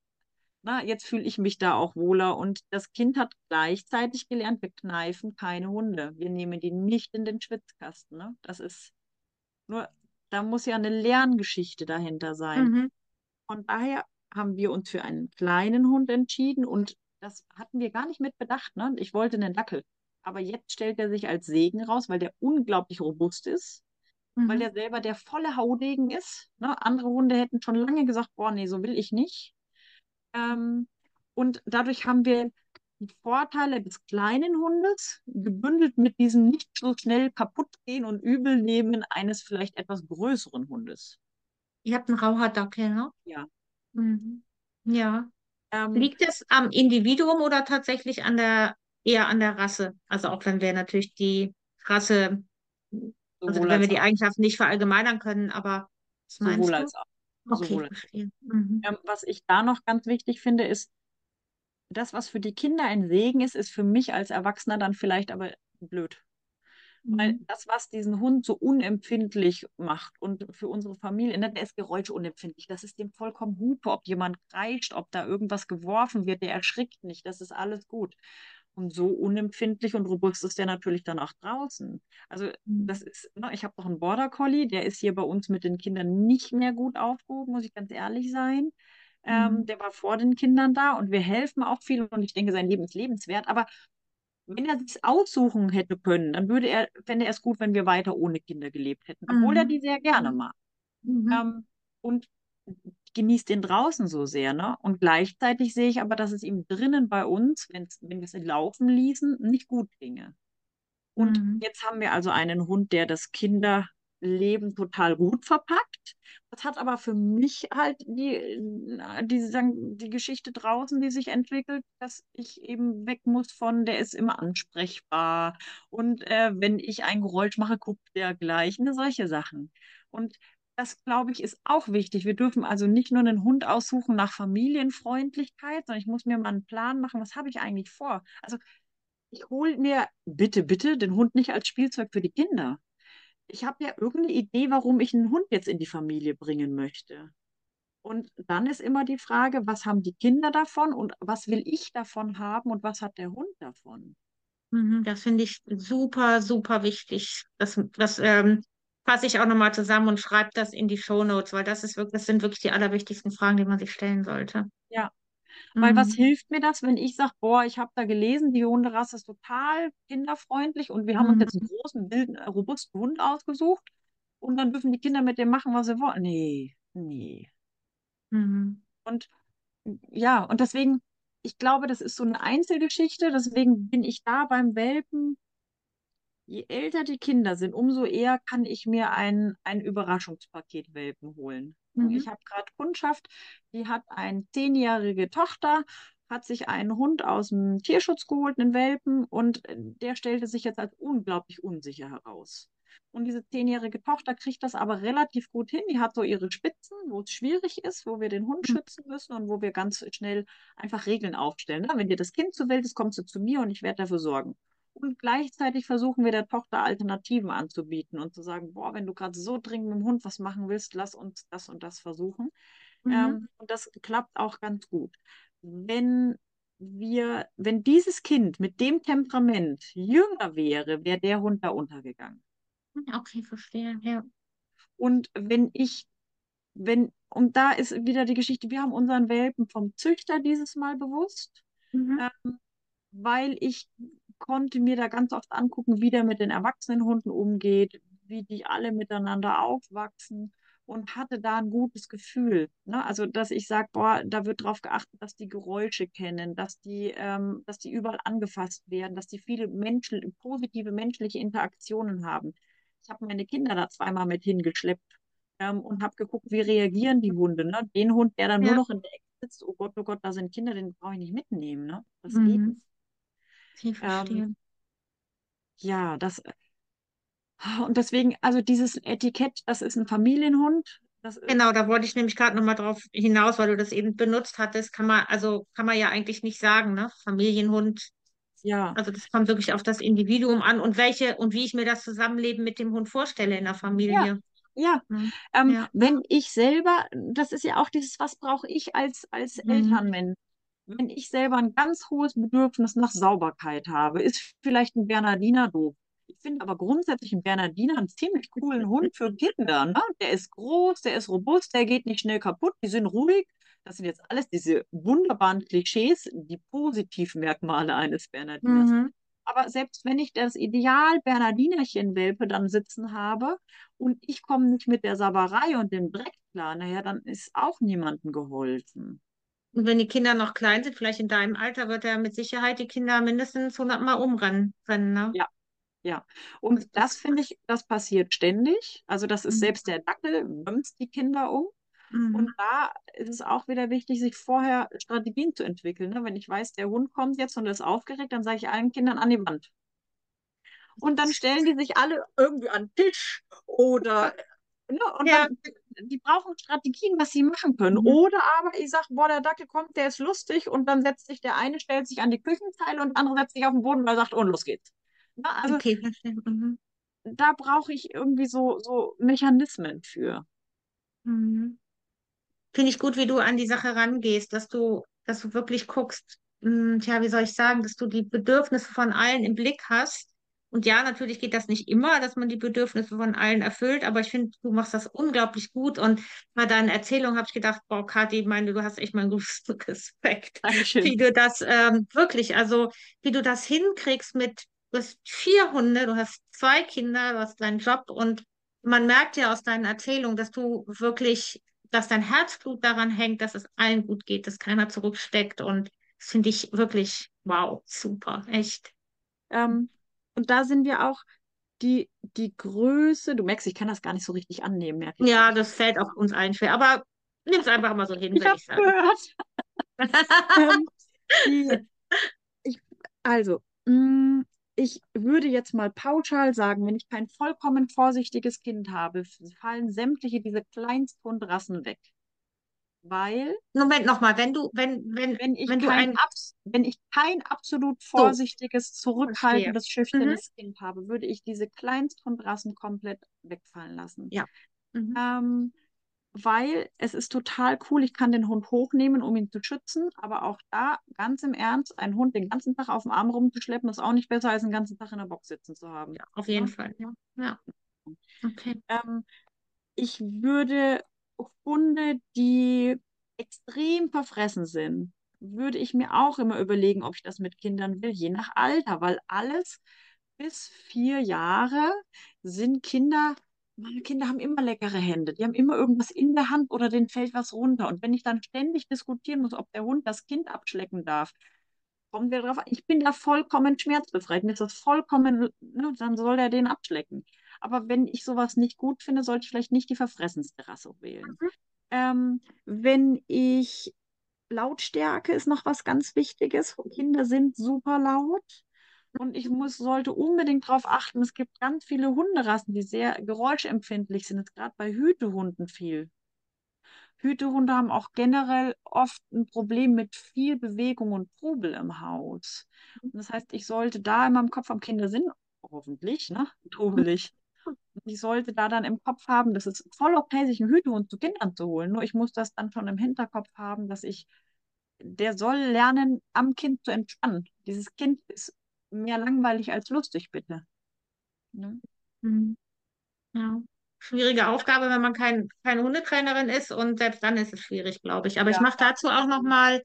jetzt fühle ich mich da auch wohler. Und das Kind hat gleichzeitig gelernt, wir kneifen keine Hunde. Wir nehmen die nicht in den Schwitzkasten. Ne? Das ist nur, da muss ja eine Lerngeschichte dahinter sein. Mhm. Von daher haben wir uns für einen kleinen Hund entschieden und das hatten wir gar nicht mit bedacht. Ne? Ich wollte einen Dackel. Aber jetzt stellt er sich als Segen raus, weil der unglaublich robust ist. Mhm. Weil der selber der volle Haudegen ist. Ne? Andere Hunde hätten schon lange gesagt, boah, nee, so will ich nicht. Und dadurch haben wir die Vorteile des kleinen Hundes gebündelt mit diesem nicht so schnell kaputt gehen und übel nehmen eines vielleicht etwas größeren Hundes. Ihr habt einen Rauhaar Dackel, ne? Ja. Mhm. Ja. Liegt es am Individuum oder tatsächlich eher an der Rasse? Also auch wenn wir natürlich die Rasse, also wenn wir die Eigenschaften nicht verallgemeinern können, aber was meinst du? Sowohl als auch. Okay. Was ich da noch ganz wichtig finde, ist, das, was für die Kinder ein Segen ist, ist für mich als Erwachsener dann vielleicht aber blöd. Mhm. Weil das, was diesen Hund so unempfindlich macht und für unsere Familie, der ist geräuschunempfindlich, das ist dem vollkommen Hupe, ob jemand kreischt, ob da irgendwas geworfen wird, der erschrickt nicht, das ist alles gut. Und so unempfindlich und robust ist der natürlich dann auch draußen. Also das ist, ich habe noch einen Border Collie, der ist hier bei uns mit den Kindern nicht mehr gut aufgehoben, muss ich ganz ehrlich sein. Der war vor den Kindern da und wir helfen auch viel und ich denke, sein Leben ist lebenswert. Aber wenn er es aussuchen hätte können, dann fände er es gut, wenn wir weiter ohne Kinder gelebt hätten, obwohl er die sehr gerne mag. Mhm. Und genießt den draußen so sehr. Ne? Und gleichzeitig sehe ich aber, dass es ihm drinnen bei uns, wenn wir es laufen ließen, nicht gut ginge. Und jetzt haben wir also einen Hund, der das Kinder Leben total gut verpackt. Das hat aber für mich halt die Geschichte draußen, die sich entwickelt, dass ich eben weg muss von, der ist immer ansprechbar und wenn ich ein Geräusch mache, guckt der gleich, ne, solche Sachen. Und das, glaube ich, ist auch wichtig. Wir dürfen also nicht nur einen Hund aussuchen nach Familienfreundlichkeit, sondern ich muss mir mal einen Plan machen, was habe ich eigentlich vor? Also ich hole mir bitte, bitte den Hund nicht als Spielzeug für die Kinder. Ich habe ja irgendeine Idee, warum ich einen Hund jetzt in die Familie bringen möchte. Und dann ist immer die Frage, was haben die Kinder davon und was will ich davon haben und was hat der Hund davon? Das finde ich super, super wichtig. Das fasse ich auch nochmal zusammen und schreibe das in die Shownotes, weil das sind wirklich die allerwichtigsten Fragen, die man sich stellen sollte. Ja. Weil was hilft mir das, wenn ich sage, boah, ich habe da gelesen, die Hunderasse ist total kinderfreundlich und wir haben uns jetzt einen großen, wilden, robusten Hund ausgesucht und dann dürfen die Kinder mit dem machen, was sie wollen. Nee. Und ja, und deswegen, ich glaube, das ist so eine Einzelgeschichte, deswegen bin ich da beim Welpen. Je älter die Kinder sind, umso eher kann ich mir ein Überraschungspaket Welpen holen. Ich habe gerade Kundschaft, die hat eine 10-jährige Tochter, hat sich einen Hund aus dem Tierschutz geholt, einen Welpen, und der stellte sich jetzt als unglaublich unsicher heraus. Und diese 10-jährige Tochter kriegt das aber relativ gut hin. Die hat so ihre Spitzen, wo es schwierig ist, wo wir den Hund schützen müssen und wo wir ganz schnell einfach Regeln aufstellen. Wenn dir das Kind zur Welt ist, kommst du zu mir und ich werde dafür sorgen. Und gleichzeitig versuchen wir der Tochter Alternativen anzubieten und zu sagen, boah, wenn du gerade so dringend mit dem Hund was machen willst, lass uns das und das versuchen. Und das klappt auch ganz gut. Wenn dieses Kind mit dem Temperament jünger wäre, wäre der Hund da untergegangen. Okay, verstehe, ja. Und und da ist wieder die Geschichte, wir haben unseren Welpen vom Züchter dieses Mal bewusst, weil ich konnte mir da ganz oft angucken, wie der mit den erwachsenen Hunden umgeht, wie die alle miteinander aufwachsen und hatte da ein gutes Gefühl. Ne? Also, dass ich sage, boah, da wird darauf geachtet, dass die Geräusche kennen, dass die überall angefasst werden, dass die viele positive menschliche Interaktionen haben. Ich habe meine Kinder da zweimal mit hingeschleppt und habe geguckt, wie reagieren die Hunde. Ne? Den Hund, der dann nur noch in der Ecke sitzt, oh Gott, da sind Kinder, den brauche ich nicht mitnehmen. Ne? Das geht nicht. Ich verstehe. Ja, das. Und deswegen, also dieses Etikett, das ist ein Familienhund. Genau, da wollte ich nämlich gerade nochmal drauf hinaus, weil du das eben benutzt hattest, kann man ja eigentlich nicht sagen, ne? Familienhund. Ja. Also das kommt wirklich auf das Individuum an und wie ich mir das Zusammenleben mit dem Hund vorstelle in der Familie. Ja. Ja. Wenn ich selber, das ist ja auch dieses, was brauche ich als Elternmensch? Wenn ich selber ein ganz hohes Bedürfnis nach Sauberkeit habe, ist vielleicht ein Bernardiner doof. Ich finde aber grundsätzlich einen Bernardiner einen ziemlich coolen Hund für Kinder. Ne? Der ist groß, der ist robust, der geht nicht schnell kaputt, die sind ruhig. Das sind jetzt alles diese wunderbaren Klischees, die positiven Merkmale eines Bernardiners. Aber selbst wenn ich das Ideal Bernardinerchen-Welpe dann sitzen habe und ich komme nicht mit der Sauberei und dem Dreck klar, naja, dann ist auch niemandem geholfen. Und wenn die Kinder noch klein sind, vielleicht in deinem Alter, wird er mit Sicherheit die Kinder mindestens 100 Mal umrennen. Ne? Ja. Und das finde ich, das passiert ständig. Also das ist selbst der Dackel, bremst die Kinder um. Und da ist es auch wieder wichtig, sich vorher Strategien zu entwickeln. Ne? Wenn ich weiß, der Hund kommt jetzt und ist aufgeregt, dann sage ich allen Kindern an die Wand. Und dann stellen die sich alle irgendwie an den Tisch oder... Ne? Und dann, die brauchen Strategien, was sie machen können. Oder aber ich sage, boah, der Dackel kommt, der ist lustig und dann setzt sich der eine, stellt sich an die Küchenzeile und der andere setzt sich auf den Boden, weil er sagt, und los geht's. Na, also, okay, da brauche ich irgendwie so Mechanismen für. Finde ich gut, wie du an die Sache rangehst, dass du wirklich guckst, wie soll ich sagen, dass du die Bedürfnisse von allen im Blick hast. Und ja, natürlich geht das nicht immer, dass man die Bedürfnisse von allen erfüllt, aber ich finde, du machst das unglaublich gut. Und bei deinen Erzählungen habe ich gedacht, boah, Kathi, du hast echt meinen größten Respekt. Dankeschön. Wie du das wie du das hinkriegst du hast 4 Hunde, du hast 2 Kinder, du hast deinen Job und man merkt ja aus deinen Erzählungen, dass du wirklich, dass dein Herzblut daran hängt, dass es allen gut geht, dass keiner zurücksteckt. Und das finde ich wirklich, wow, super, echt. Und da sind wir auch, die Größe, du merkst, ich kann das gar nicht so richtig annehmen, merke ich. Ja, das fällt auch uns allen schwer, aber nimm es einfach mal so hin, würde ich sagen. Ich habe gehört. Ich würde jetzt mal pauschal sagen, wenn ich kein vollkommen vorsichtiges Kind habe, fallen sämtliche diese Kleinsthundrassen weg. Weil... Moment, nochmal, wenn ich kein absolut vorsichtiges, zurückhaltendes, schüchternes Kind habe, würde ich diese Kleinsthundrassen komplett wegfallen lassen. Ja. Weil es ist total cool, ich kann den Hund hochnehmen, um ihn zu schützen, aber auch da, ganz im Ernst, einen Hund den ganzen Tag auf dem Arm rumzuschleppen, ist auch nicht besser, als den ganzen Tag in der Box sitzen zu haben. Ja, auf jeden Fall. Ja. Okay. Ich würde Hunde, die extrem verfressen sind, würde ich mir auch immer überlegen, ob ich das mit Kindern will, je nach Alter, weil alles bis 4 Jahre sind Kinder... Meine Kinder haben immer leckere Hände, die haben immer irgendwas in der Hand oder denen fällt was runter. Und wenn ich dann ständig diskutieren muss, ob der Hund das Kind abschlecken darf, kommen wir darauf an, ich bin da vollkommen schmerzbefreit. Mir ist das vollkommen, ne, dann soll er den abschlecken. Aber wenn ich sowas nicht gut finde, sollte ich vielleicht nicht die verfressenste Rasse wählen. Wenn ich, Lautstärke ist noch was ganz Wichtiges. Kinder sind super laut. Und ich sollte unbedingt darauf achten, es gibt ganz viele Hunderassen, die sehr geräuschempfindlich sind, gerade bei Hütehunden viel. Hütehunde haben auch generell oft ein Problem mit viel Bewegung und Trubel im Haus. Und das heißt, ich sollte da immer im Kopf haben, Kinder sind hoffentlich, ne, trubelig. Ich sollte da dann im Kopf haben, das ist voll okay, sich einen Hütehund zu Kindern zu holen, nur ich muss das dann schon im Hinterkopf haben, der soll lernen, am Kind zu entspannen. Dieses Kind ist mehr langweilig als lustig, bitte. Ne? Ja. Schwierige Aufgabe, wenn man keine Hundetrainerin ist, und selbst dann ist es schwierig, glaube ich. Aber ja, ich mache dazu auch nochmal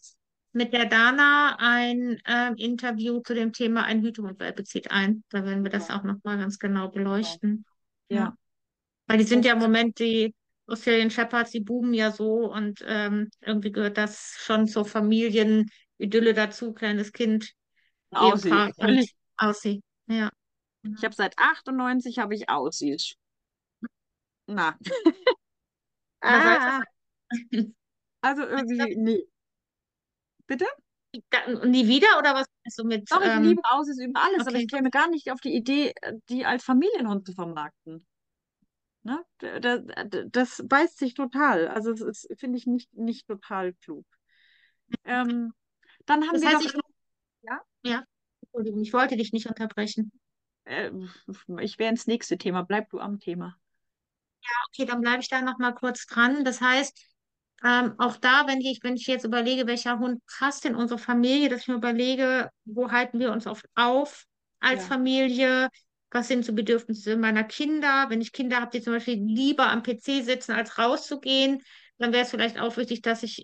mit der Dana ein Interview zu dem Thema ein Hütehund-Welpe zieht ein. Da werden wir das auch nochmal ganz genau beleuchten. Ja. Weil die sind ja im Moment die Australian Shepherds, die buben ja so, und irgendwie gehört das schon zur Familienidylle dazu, kleines Kind. Aussie, ja. Ich habe seit 98 habe ich Aussies. Na. Also irgendwie, nee. Bitte? Nie wieder, oder was meinst du mit? Doch, ich liebe Aussies über alles, aber ich käme gar nicht auf die Idee, die als Familienhund zu vermarkten. Ne? Das beißt sich total. Also das finde ich nicht total klug. Dann haben wir noch... Ja, Entschuldigung, ich wollte dich nicht unterbrechen. Ich wäre ins nächste Thema. Bleib du am Thema. Ja, okay, dann bleibe ich da nochmal kurz dran. Das heißt, auch da, wenn ich jetzt überlege, welcher Hund passt in unsere Familie, dass ich mir überlege, wo halten wir uns oft auf als Familie, was sind so Bedürfnisse meiner Kinder. Wenn ich Kinder habe, die zum Beispiel lieber am PC sitzen, als rauszugehen, dann wäre es vielleicht auch wichtig, dass ich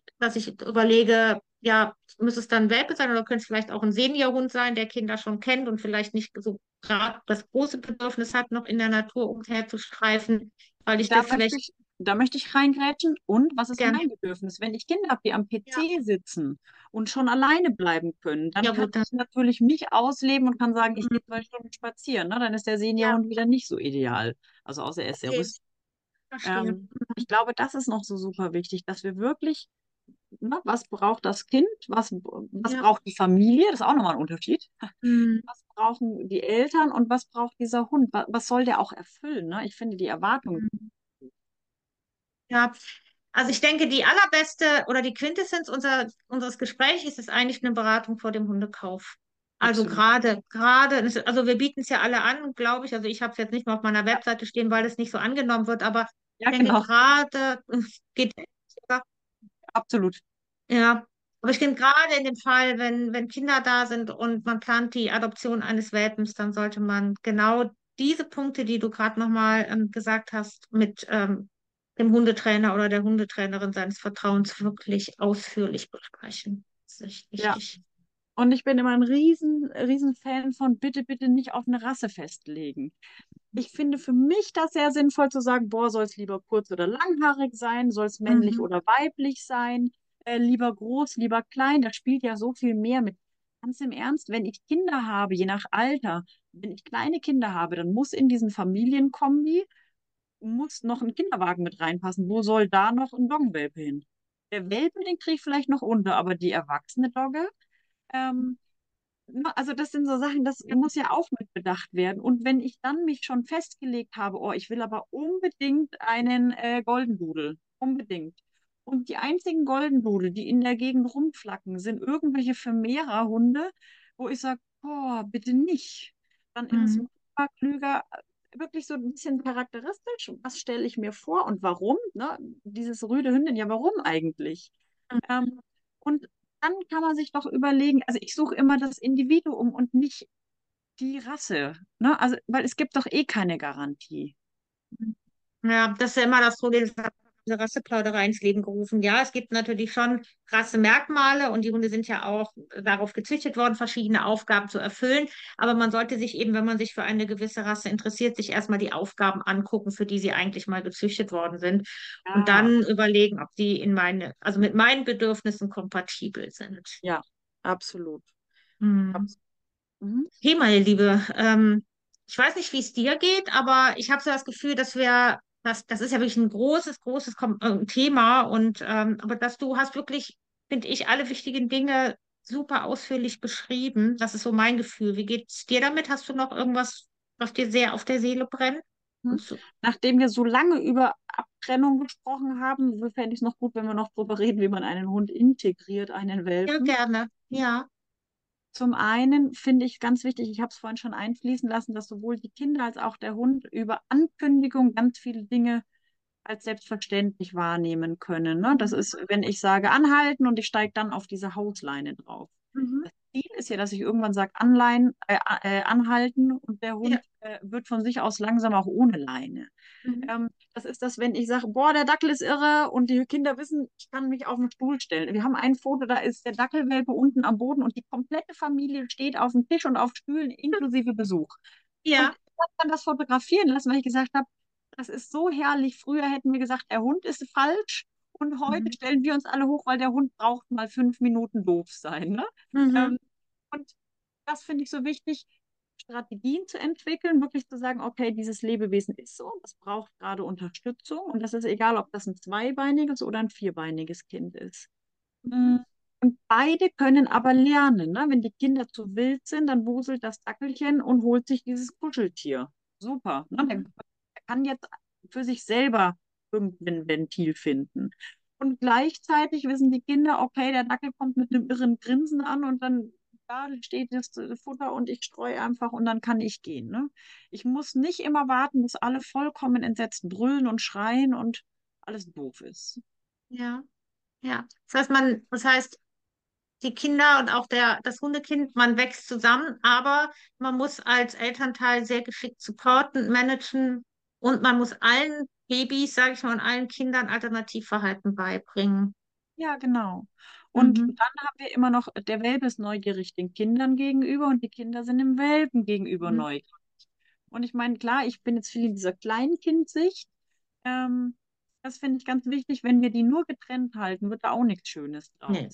überlege, ja, muss es dann Welpe sein oder könnte es vielleicht auch ein Seniorhund sein, der Kinder schon kennt und vielleicht nicht so gerade das große Bedürfnis hat, noch in der Natur umherzustreifen, weil ich das vielleicht... Da möchte ich reingrätschen. Und was ist mein Bedürfnis? Wenn ich Kinder habe, die am PC sitzen und schon alleine bleiben können, dann kann ich natürlich mich ausleben und kann sagen, ich gehe 2 Stunden spazieren. Ne? Dann ist der Seniorhund wieder nicht so ideal. Also außer er ist sehr rüstig. Ich glaube, das ist noch so super wichtig, dass wir wirklich, ne, was braucht das Kind, was braucht die Familie, das ist auch nochmal ein Unterschied, was brauchen die Eltern und was braucht dieser Hund, was soll der auch erfüllen, ne? Ich finde die Erwartungen. Ja, also ich denke, die allerbeste oder die Quintessenz unseres Gesprächs ist eigentlich eine Beratung vor dem Hundekauf. Also gerade, also wir bieten es ja alle an, glaube ich, also ich habe es jetzt nicht mal auf meiner Webseite stehen, weil es nicht so angenommen wird, aber ich denke gerade, geht absolut. Ja, aber ich denke gerade in dem Fall, wenn Kinder da sind und man plant die Adoption eines Welpens, dann sollte man genau diese Punkte, die du gerade nochmal gesagt hast, mit dem Hundetrainer oder der Hundetrainerin seines Vertrauens wirklich ausführlich besprechen. Das ist wichtig. Ja. Und ich bin immer ein riesen Fan von bitte nicht auf eine Rasse festlegen. Ich finde für mich das sehr sinnvoll zu sagen, boah, soll es lieber kurz oder langhaarig sein, soll es männlich oder weiblich sein, lieber groß, lieber klein, das spielt ja so viel mehr mit. Ganz im Ernst, wenn ich Kinder habe, je nach Alter, wenn ich kleine Kinder habe, dann muss in diesen Familienkombi muss noch ein Kinderwagen mit reinpassen. Wo soll da noch ein Doggenwelpe hin? Der Welpe, den kriege ich vielleicht noch unter, aber die erwachsene Dogge, also das sind so Sachen, das muss ja auch mit bedacht werden. Und wenn ich dann mich schon festgelegt habe, oh, ich will aber unbedingt einen Golden Doodle, unbedingt. Und die einzigen Golden Doodle, die in der Gegend rumflacken, sind irgendwelche Vermehrerhunde, wo ich sage, oh, bitte nicht. Dann ist es klüger, wirklich so ein bisschen charakteristisch, was stelle ich mir vor und warum, ne? Dieses rüde Hündin, ja warum eigentlich? Und dann kann man sich doch überlegen, also ich suche immer das Individuum und nicht die Rasse, ne? Also, weil es gibt doch eh keine Garantie. Ja, das ist ja immer das Problem, diese Rasseplauderei ins Leben gerufen. Ja, es gibt natürlich schon Rassemerkmale und die Hunde sind ja auch darauf gezüchtet worden, verschiedene Aufgaben zu erfüllen. Aber man sollte sich eben, wenn man sich für eine gewisse Rasse interessiert, sich erstmal die Aufgaben angucken, für die sie eigentlich mal gezüchtet worden sind. Ja. Und dann überlegen, ob die in also mit meinen Bedürfnissen kompatibel sind. Ja, absolut. Hey, meine Liebe, ich weiß nicht, wie es dir geht, aber ich habe so das Gefühl, dass wir das ist ja wirklich ein großes Thema und aber du hast wirklich, finde ich, alle wichtigen Dinge super ausführlich beschrieben. Das ist so mein Gefühl. Wie geht es dir damit? Hast du noch irgendwas, was dir sehr auf der Seele brennt? Nachdem wir so lange über Abtrennung gesprochen haben, fände ich es noch gut, wenn wir noch darüber reden, wie man einen Hund integriert, einen Welpen. Ja, gerne. Ja. Zum einen finde ich ganz wichtig, ich habe es vorhin schon einfließen lassen, dass sowohl die Kinder als auch der Hund über Ankündigung ganz viele Dinge als selbstverständlich wahrnehmen können. Ne? Das ist, wenn ich sage, anhalten und ich steige dann auf diese Hausleine drauf. Das Ziel ist ja, dass ich irgendwann sage, anhalten und der Hund wird von sich aus langsam auch ohne Leine. Das ist das, wenn ich sage, boah, der Dackel ist irre und die Kinder wissen, ich kann mich auf den Stuhl stellen. Wir haben ein Foto, da ist der Dackelwelpe unten am Boden und die komplette Familie steht auf dem Tisch und auf Stühlen inklusive Besuch. Ja. Und ich habe dann das fotografieren lassen, weil ich gesagt habe, das ist so herrlich. Früher hätten wir gesagt, der Hund ist falsch. Und heute stellen wir uns alle hoch, weil der Hund braucht mal 5 Minuten doof sein. Ne? Und das finde ich so wichtig, Strategien zu entwickeln, wirklich zu sagen, okay, dieses Lebewesen ist so, das braucht gerade Unterstützung. Und das ist egal, ob das ein zweibeiniges oder ein vierbeiniges Kind ist. Und beide können aber lernen. Ne? Wenn die Kinder zu wild sind, dann wuselt das Dackelchen und holt sich dieses Kuscheltier. Super. Ne? Der kann jetzt für sich selber irgendein Ventil finden. Und gleichzeitig wissen die Kinder, okay, der Dackel kommt mit einem irren Grinsen an und dann da steht das Futter und ich streue einfach und dann kann ich gehen. Ne? Ich muss nicht immer warten, bis alle vollkommen entsetzt brüllen und schreien und alles doof ist. Ja, ja. Das heißt, die Kinder und auch das Hundekind, man wächst zusammen, aber man muss als Elternteil sehr geschickt supporten, managen und man muss allen Babys, sage ich mal, und allen Kindern Alternativverhalten beibringen. Ja, genau. Und dann haben wir immer noch, der Welpe ist neugierig den Kindern gegenüber und die Kinder sind dem Welpen gegenüber neugierig. Und ich meine, klar, ich bin jetzt viel in dieser Kleinkindsicht. Das finde ich ganz wichtig, wenn wir die nur getrennt halten, wird da auch nichts Schönes draus. Nee.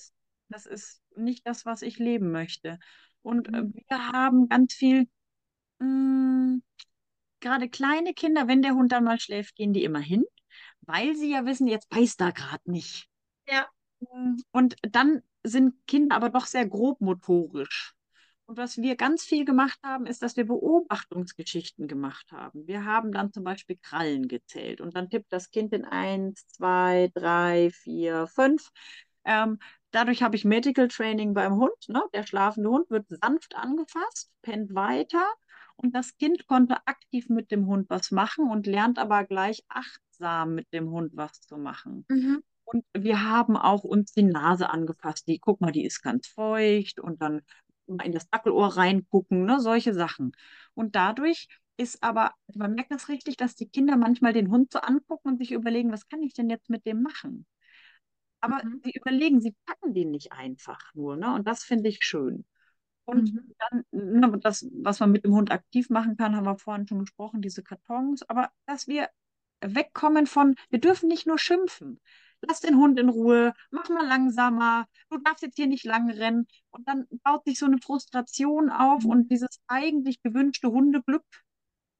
Das ist nicht das, was ich leben möchte. Und wir haben ganz viel... Gerade kleine Kinder, wenn der Hund dann mal schläft, gehen die immer hin, weil sie ja wissen, jetzt beißt da gerade nicht. Ja. Und dann sind Kinder aber doch sehr grobmotorisch. Und was wir ganz viel gemacht haben, ist, dass wir Beobachtungsgeschichten gemacht haben. Wir haben dann zum Beispiel Krallen gezählt und dann tippt das Kind in 1, 2, 3, 4, 5. Dadurch habe ich Medical Training beim Hund. Ne? Der schlafende Hund wird sanft angefasst, pennt weiter. Und das Kind konnte aktiv mit dem Hund was machen und lernt aber gleich achtsam mit dem Hund was zu machen. Und wir haben auch uns die Nase angefasst. Guck mal, die ist ganz feucht und dann mal in das Dackelohr reingucken, ne, solche Sachen. Und dadurch ist aber, man merkt das richtig, dass die Kinder manchmal den Hund so angucken und sich überlegen, was kann ich denn jetzt mit dem machen? Aber sie überlegen, sie packen den nicht einfach nur. Ne? Und das finde ich schön. Und dann, das, was man mit dem Hund aktiv machen kann, haben wir vorhin schon gesprochen, diese Kartons. Aber dass wir wegkommen von, wir dürfen nicht nur schimpfen. lass den Hund in Ruhe, mach mal langsamer, du darfst jetzt hier nicht lang rennen. Und dann baut sich so eine Frustration auf und dieses eigentlich gewünschte Hundeglück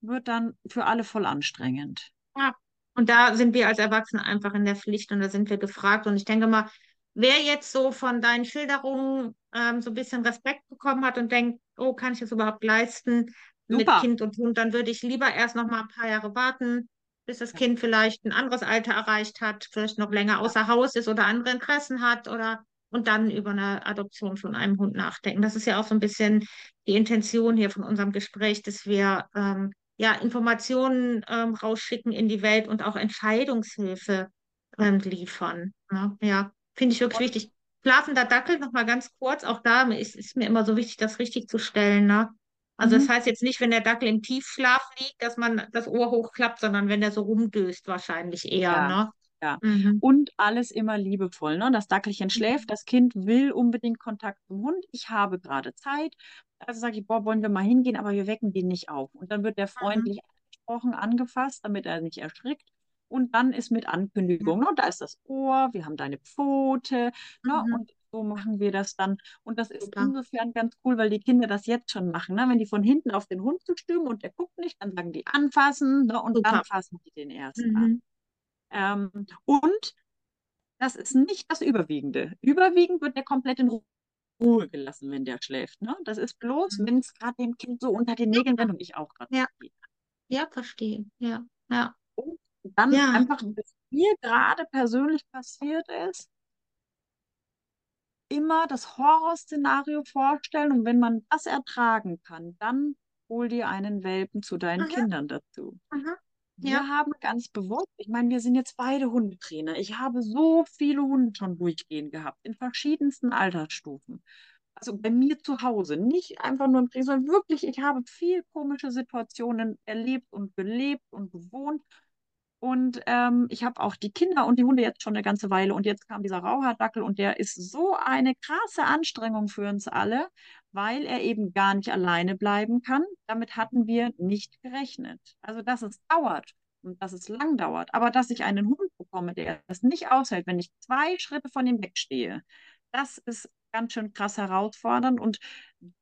wird dann für alle voll anstrengend. Ja, und da sind wir als Erwachsene einfach in der Pflicht und da sind wir gefragt. Und ich denke mal, wer jetzt so von deinen Schilderungen so ein bisschen Respekt bekommen hat und denkt, oh, kann ich das überhaupt leisten mit Kind und Hund, dann würde ich lieber erst noch mal ein paar Jahre warten, bis das Kind vielleicht ein anderes Alter erreicht hat, vielleicht noch länger außer Haus ist oder andere Interessen hat oder und dann über eine Adoption von einem Hund nachdenken. Das ist ja auch so ein bisschen die Intention hier von unserem Gespräch, dass wir Informationen rausschicken in die Welt und auch Entscheidungshilfe liefern. Ne? Ja, finde ich wirklich wichtig. Schlafender Dackel, nochmal ganz kurz, auch da ist mir immer so wichtig, das richtig zu stellen. Ne? Also das heißt jetzt nicht, wenn der Dackel im Tiefschlaf liegt, dass man das Ohr hochklappt, sondern wenn der so rumdöst wahrscheinlich eher. Ja, ne? Ja. Und alles immer liebevoll. Ne? Das Dackelchen schläft, das Kind will unbedingt Kontakt zum Hund. Ich habe gerade Zeit. Also sage ich, boah, wollen wir mal hingehen, aber wir wecken den nicht auf. Und dann wird der freundlich angesprochen, angefasst, damit er nicht erschrickt. Und dann ist mit Ankündigung, ne? Da ist das Ohr, wir haben deine Pfote, ne? Und so machen wir das dann. Und das ist insofern ganz cool, weil die Kinder das jetzt schon machen. Ne? Wenn die von hinten auf den Hund zustürmen und der guckt nicht, dann sagen die anfassen, ne? Und dann fassen die den ersten an. Und das ist nicht das Überwiegende. Überwiegend wird der komplett in Ruhe gelassen, wenn der schläft. Ne? Das ist bloß, wenn es gerade dem Kind so unter den Nägeln rennt und ich auch gerade. Ja, verstehe. Ja. Und dann einfach, was mir gerade persönlich passiert ist, immer das Horrorszenario vorstellen und wenn man das ertragen kann, dann hol dir einen Welpen zu deinen Kindern dazu. Wir haben ganz bewusst, ich meine, wir sind jetzt beide Hundetrainer. Ich habe so viele Hunde schon durchgehen gehabt, in verschiedensten Altersstufen. Also bei mir zu Hause, nicht einfach nur im Training, sondern wirklich, ich habe viel komische Situationen erlebt und gelebt und gewohnt. Und ich habe auch die Kinder und die Hunde jetzt schon eine ganze Weile. Und jetzt kam dieser Rauhaar Dackel und der ist so eine krasse Anstrengung für uns alle, weil er eben gar nicht alleine bleiben kann. Damit hatten wir nicht gerechnet. Also dass es dauert und dass es lang dauert. Aber dass ich einen Hund bekomme, der das nicht aushält, wenn ich 2 Schritte von ihm wegstehe, das ist ganz schön krass herausfordernd. Und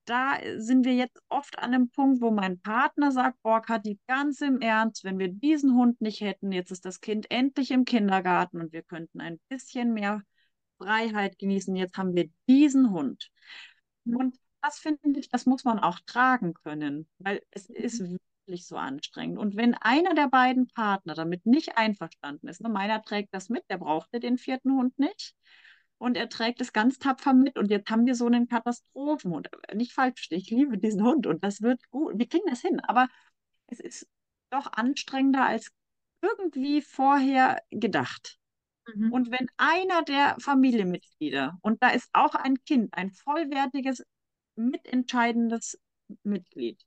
da sind wir jetzt oft an einem Punkt, wo mein Partner sagt, boah, Kathi, ganz im Ernst, wenn wir diesen Hund nicht hätten, jetzt ist das Kind endlich im Kindergarten und wir könnten ein bisschen mehr Freiheit genießen. Jetzt haben wir diesen Hund. Und das finde ich, das muss man auch tragen können, weil es ist wirklich so anstrengend. Und wenn einer der beiden Partner damit nicht einverstanden ist, ne, meiner trägt das mit, der brauchte den 4. Hund nicht. Und er trägt es ganz tapfer mit. Und jetzt haben wir so einen Katastrophenhund. Nicht falsch, ich liebe diesen Hund. Und das wird gut. Wir kriegen das hin. Aber es ist doch anstrengender als irgendwie vorher gedacht. Und wenn einer der Familienmitglieder, und da ist auch ein Kind, ein vollwertiges, mitentscheidendes Mitglied,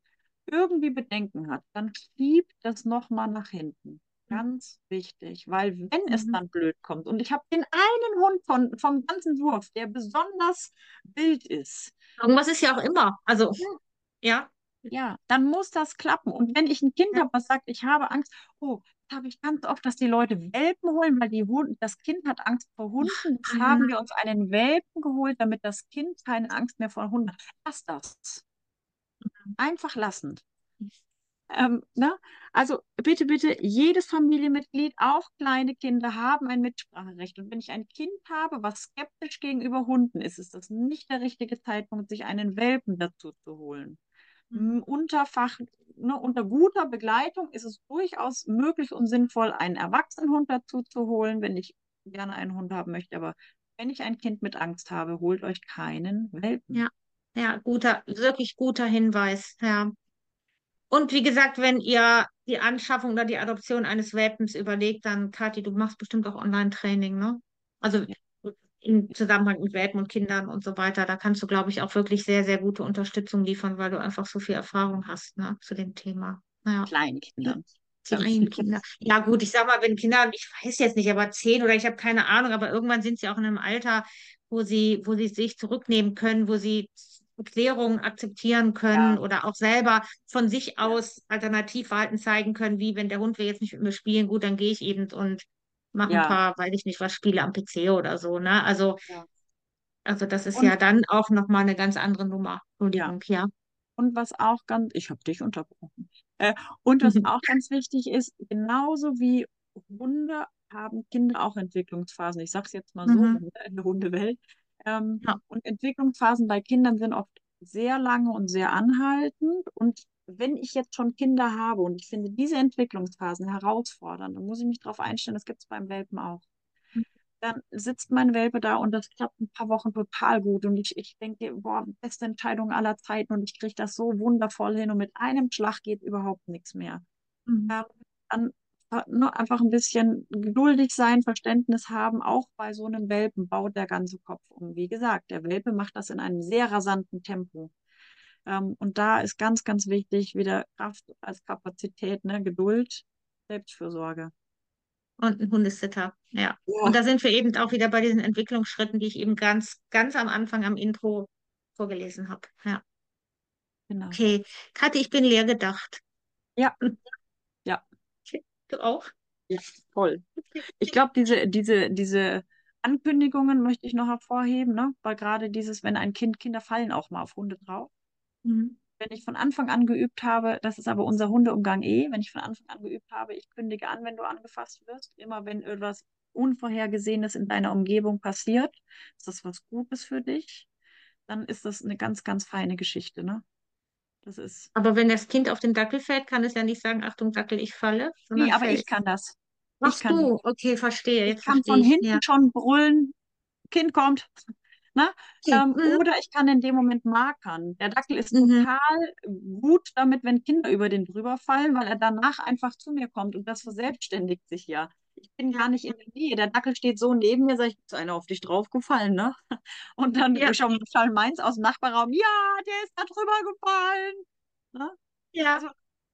irgendwie Bedenken hat, dann schiebt das nochmal nach hinten. Ganz wichtig, weil wenn es dann blöd kommt und ich habe den einen Hund vom ganzen Wurf, der besonders wild ist. Irgendwas ist ja auch immer. Also, ja, dann muss das klappen. Und wenn ich ein Kind habe, was sagt, ich habe Angst, das habe ich ganz oft, dass die Leute Welpen holen, weil das Kind hat Angst vor Hunden. Jetzt haben wir uns einen Welpen geholt, damit das Kind keine Angst mehr vor Hunden hat. Lass das. Einfach lassen. Also bitte, jedes Familienmitglied, auch kleine Kinder, haben ein Mitspracherecht. Und wenn ich ein Kind habe, was skeptisch gegenüber Hunden ist, ist das nicht der richtige Zeitpunkt, sich einen Welpen dazu zu holen. Unter guter Begleitung ist es durchaus möglich und sinnvoll, einen Erwachsenenhund dazu zu holen, wenn ich gerne einen Hund haben möchte. Aber wenn ich ein Kind mit Angst habe, holt euch keinen Welpen. Ja, wirklich guter Hinweis, ja. Und wie gesagt, wenn ihr die Anschaffung oder die Adoption eines Welpens überlegt, dann, Kathi, du machst bestimmt auch Online-Training, ne? Also im Zusammenhang mit Welpen und Kindern und so weiter. Da kannst du, glaube ich, auch wirklich sehr, sehr gute Unterstützung liefern, weil du einfach so viel Erfahrung hast, ne, zu dem Thema. Ja. Kleinkinder. Kleinkinder. Ja gut, ich sag mal, wenn Kinder, ich weiß jetzt nicht, aber 10 oder ich habe keine Ahnung, aber irgendwann sind sie auch in einem Alter, wo sie sich zurücknehmen können, wo sie Erklärungen akzeptieren können oder auch selber von sich aus Alternativverhalten zeigen können, wie wenn der Hund will jetzt nicht mit mir spielen, gut, dann gehe ich eben und mach ein paar, weiß ich nicht, was Spiele am PC oder so, ne? Also, also das ist ja dann auch nochmal eine ganz andere Nummer. Entschuldigung, Und was auch ganz, ich habe dich unterbrochen. Und was auch ganz wichtig ist, genauso wie Hunde haben Kinder auch Entwicklungsphasen. Ich sage es jetzt mal so in der Hundewelt. Und Entwicklungsphasen bei Kindern sind oft sehr lange und sehr anhaltend. Und wenn ich jetzt schon Kinder habe und ich finde diese Entwicklungsphasen herausfordernd, dann muss ich mich darauf einstellen, das gibt es beim Welpen auch. Dann sitzt mein Welpe da und das klappt ein paar Wochen total gut. Und ich denke, boah, beste Entscheidung aller Zeiten und ich kriege das so wundervoll hin und mit einem Schlag geht überhaupt nichts mehr. Dann nur einfach ein bisschen geduldig sein, Verständnis haben, auch bei so einem Welpen baut der ganze Kopf um. Wie gesagt, der Welpe macht das in einem sehr rasanten Tempo. Und da ist ganz, ganz wichtig, wieder Kraft als Kapazität, ne? Geduld, Selbstfürsorge. Und ein Hundesitter, Und da sind wir eben auch wieder bei diesen Entwicklungsschritten, die ich eben ganz, ganz am Anfang am Intro vorgelesen habe. Ja. Genau. Okay, Kathi, ich bin leer gedacht. Ja. Okay. Du auch? Ja, voll. Ich glaube, diese Ankündigungen möchte ich noch hervorheben, ne? Weil gerade dieses, wenn ein Kind, Kinder fallen auch mal auf Hunde drauf. Wenn ich von Anfang an geübt habe, das ist aber unser Hundeumgang wenn ich von Anfang an geübt habe, ich kündige an, wenn du angefasst wirst, immer wenn etwas Unvorhergesehenes in deiner Umgebung passiert, ist das was Gutes für dich, dann ist das eine ganz, ganz feine Geschichte, ne? Das ist. Aber wenn das Kind auf den Dackel fällt, kann es ja nicht sagen, Achtung Dackel, ich falle. Nee, aber fällt. Ich kann das. Machst du? Okay, verstehe. Jetzt ich kann von hinten schon brüllen, Kind kommt. Ne? Okay. Oder ich kann in dem Moment markern. Der Dackel ist total gut damit, wenn Kinder über den drüber fallen, weil er danach einfach zu mir kommt und das verselbstständigt sich ja. Ich bin gar nicht in der Nähe. Der Dackel steht so neben mir, sag ich, ist einer auf dich draufgefallen, ne? Und dann schauen meins aus dem Nachbarraum, ja, der ist da drüber gefallen. Ne? Ja. Also,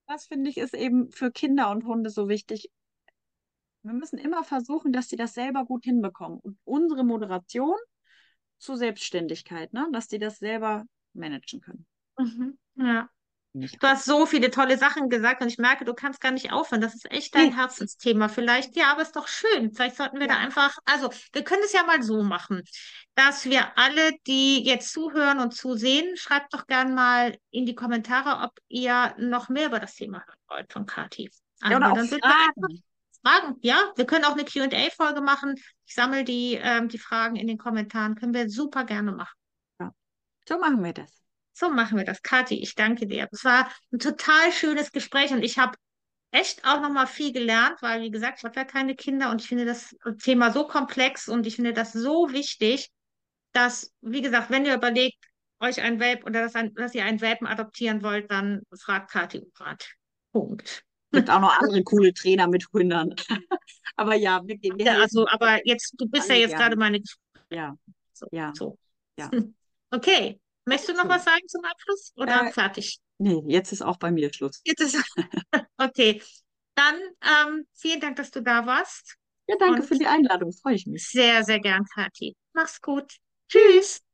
das finde ich ist eben für Kinder und Hunde so wichtig. Wir müssen immer versuchen, dass sie das selber gut hinbekommen. Und unsere Moderation zur Selbstständigkeit, ne? Dass die das selber managen können. Du hast so viele tolle Sachen gesagt und ich merke, du kannst gar nicht aufhören. Das ist echt dein Herzensthema vielleicht. Ja, aber ist doch schön. Vielleicht sollten wir da einfach, also wir können es ja mal so machen, dass wir alle, die jetzt zuhören und zusehen, schreibt doch gerne mal in die Kommentare, ob ihr noch mehr über das Thema hören wollt von Kathi. Also, ja, oder dann auch Fragen, ja. Wir können auch eine Q&A-Folge machen. Ich sammle die Fragen in den Kommentaren. Können wir super gerne machen. Ja. So machen wir das. Kathi, ich danke dir. Es war ein total schönes Gespräch und ich habe echt auch nochmal viel gelernt, weil, wie gesagt, ich habe ja keine Kinder und ich finde das Thema so komplex und ich finde das so wichtig, dass, wie gesagt, wenn ihr überlegt, euch ein Welpen oder dass ihr einen Welpen adoptieren wollt, dann fragt Kathi um Rat. Punkt. Es gibt auch noch andere coole Trainer mit Hündern. Aber ja, wir gehen. Ja, also, aber jetzt, du bist ja jetzt gerne. Gerade meine. Ja. Okay. Möchtest du noch was sagen zum Abschluss oder fertig? Nee, jetzt ist auch bei mir Schluss. Jetzt ist okay. Dann vielen Dank, dass du da warst. Ja, danke für die Einladung. Freue ich mich. Sehr, sehr gern, Kathi. Mach's gut. Tschüss.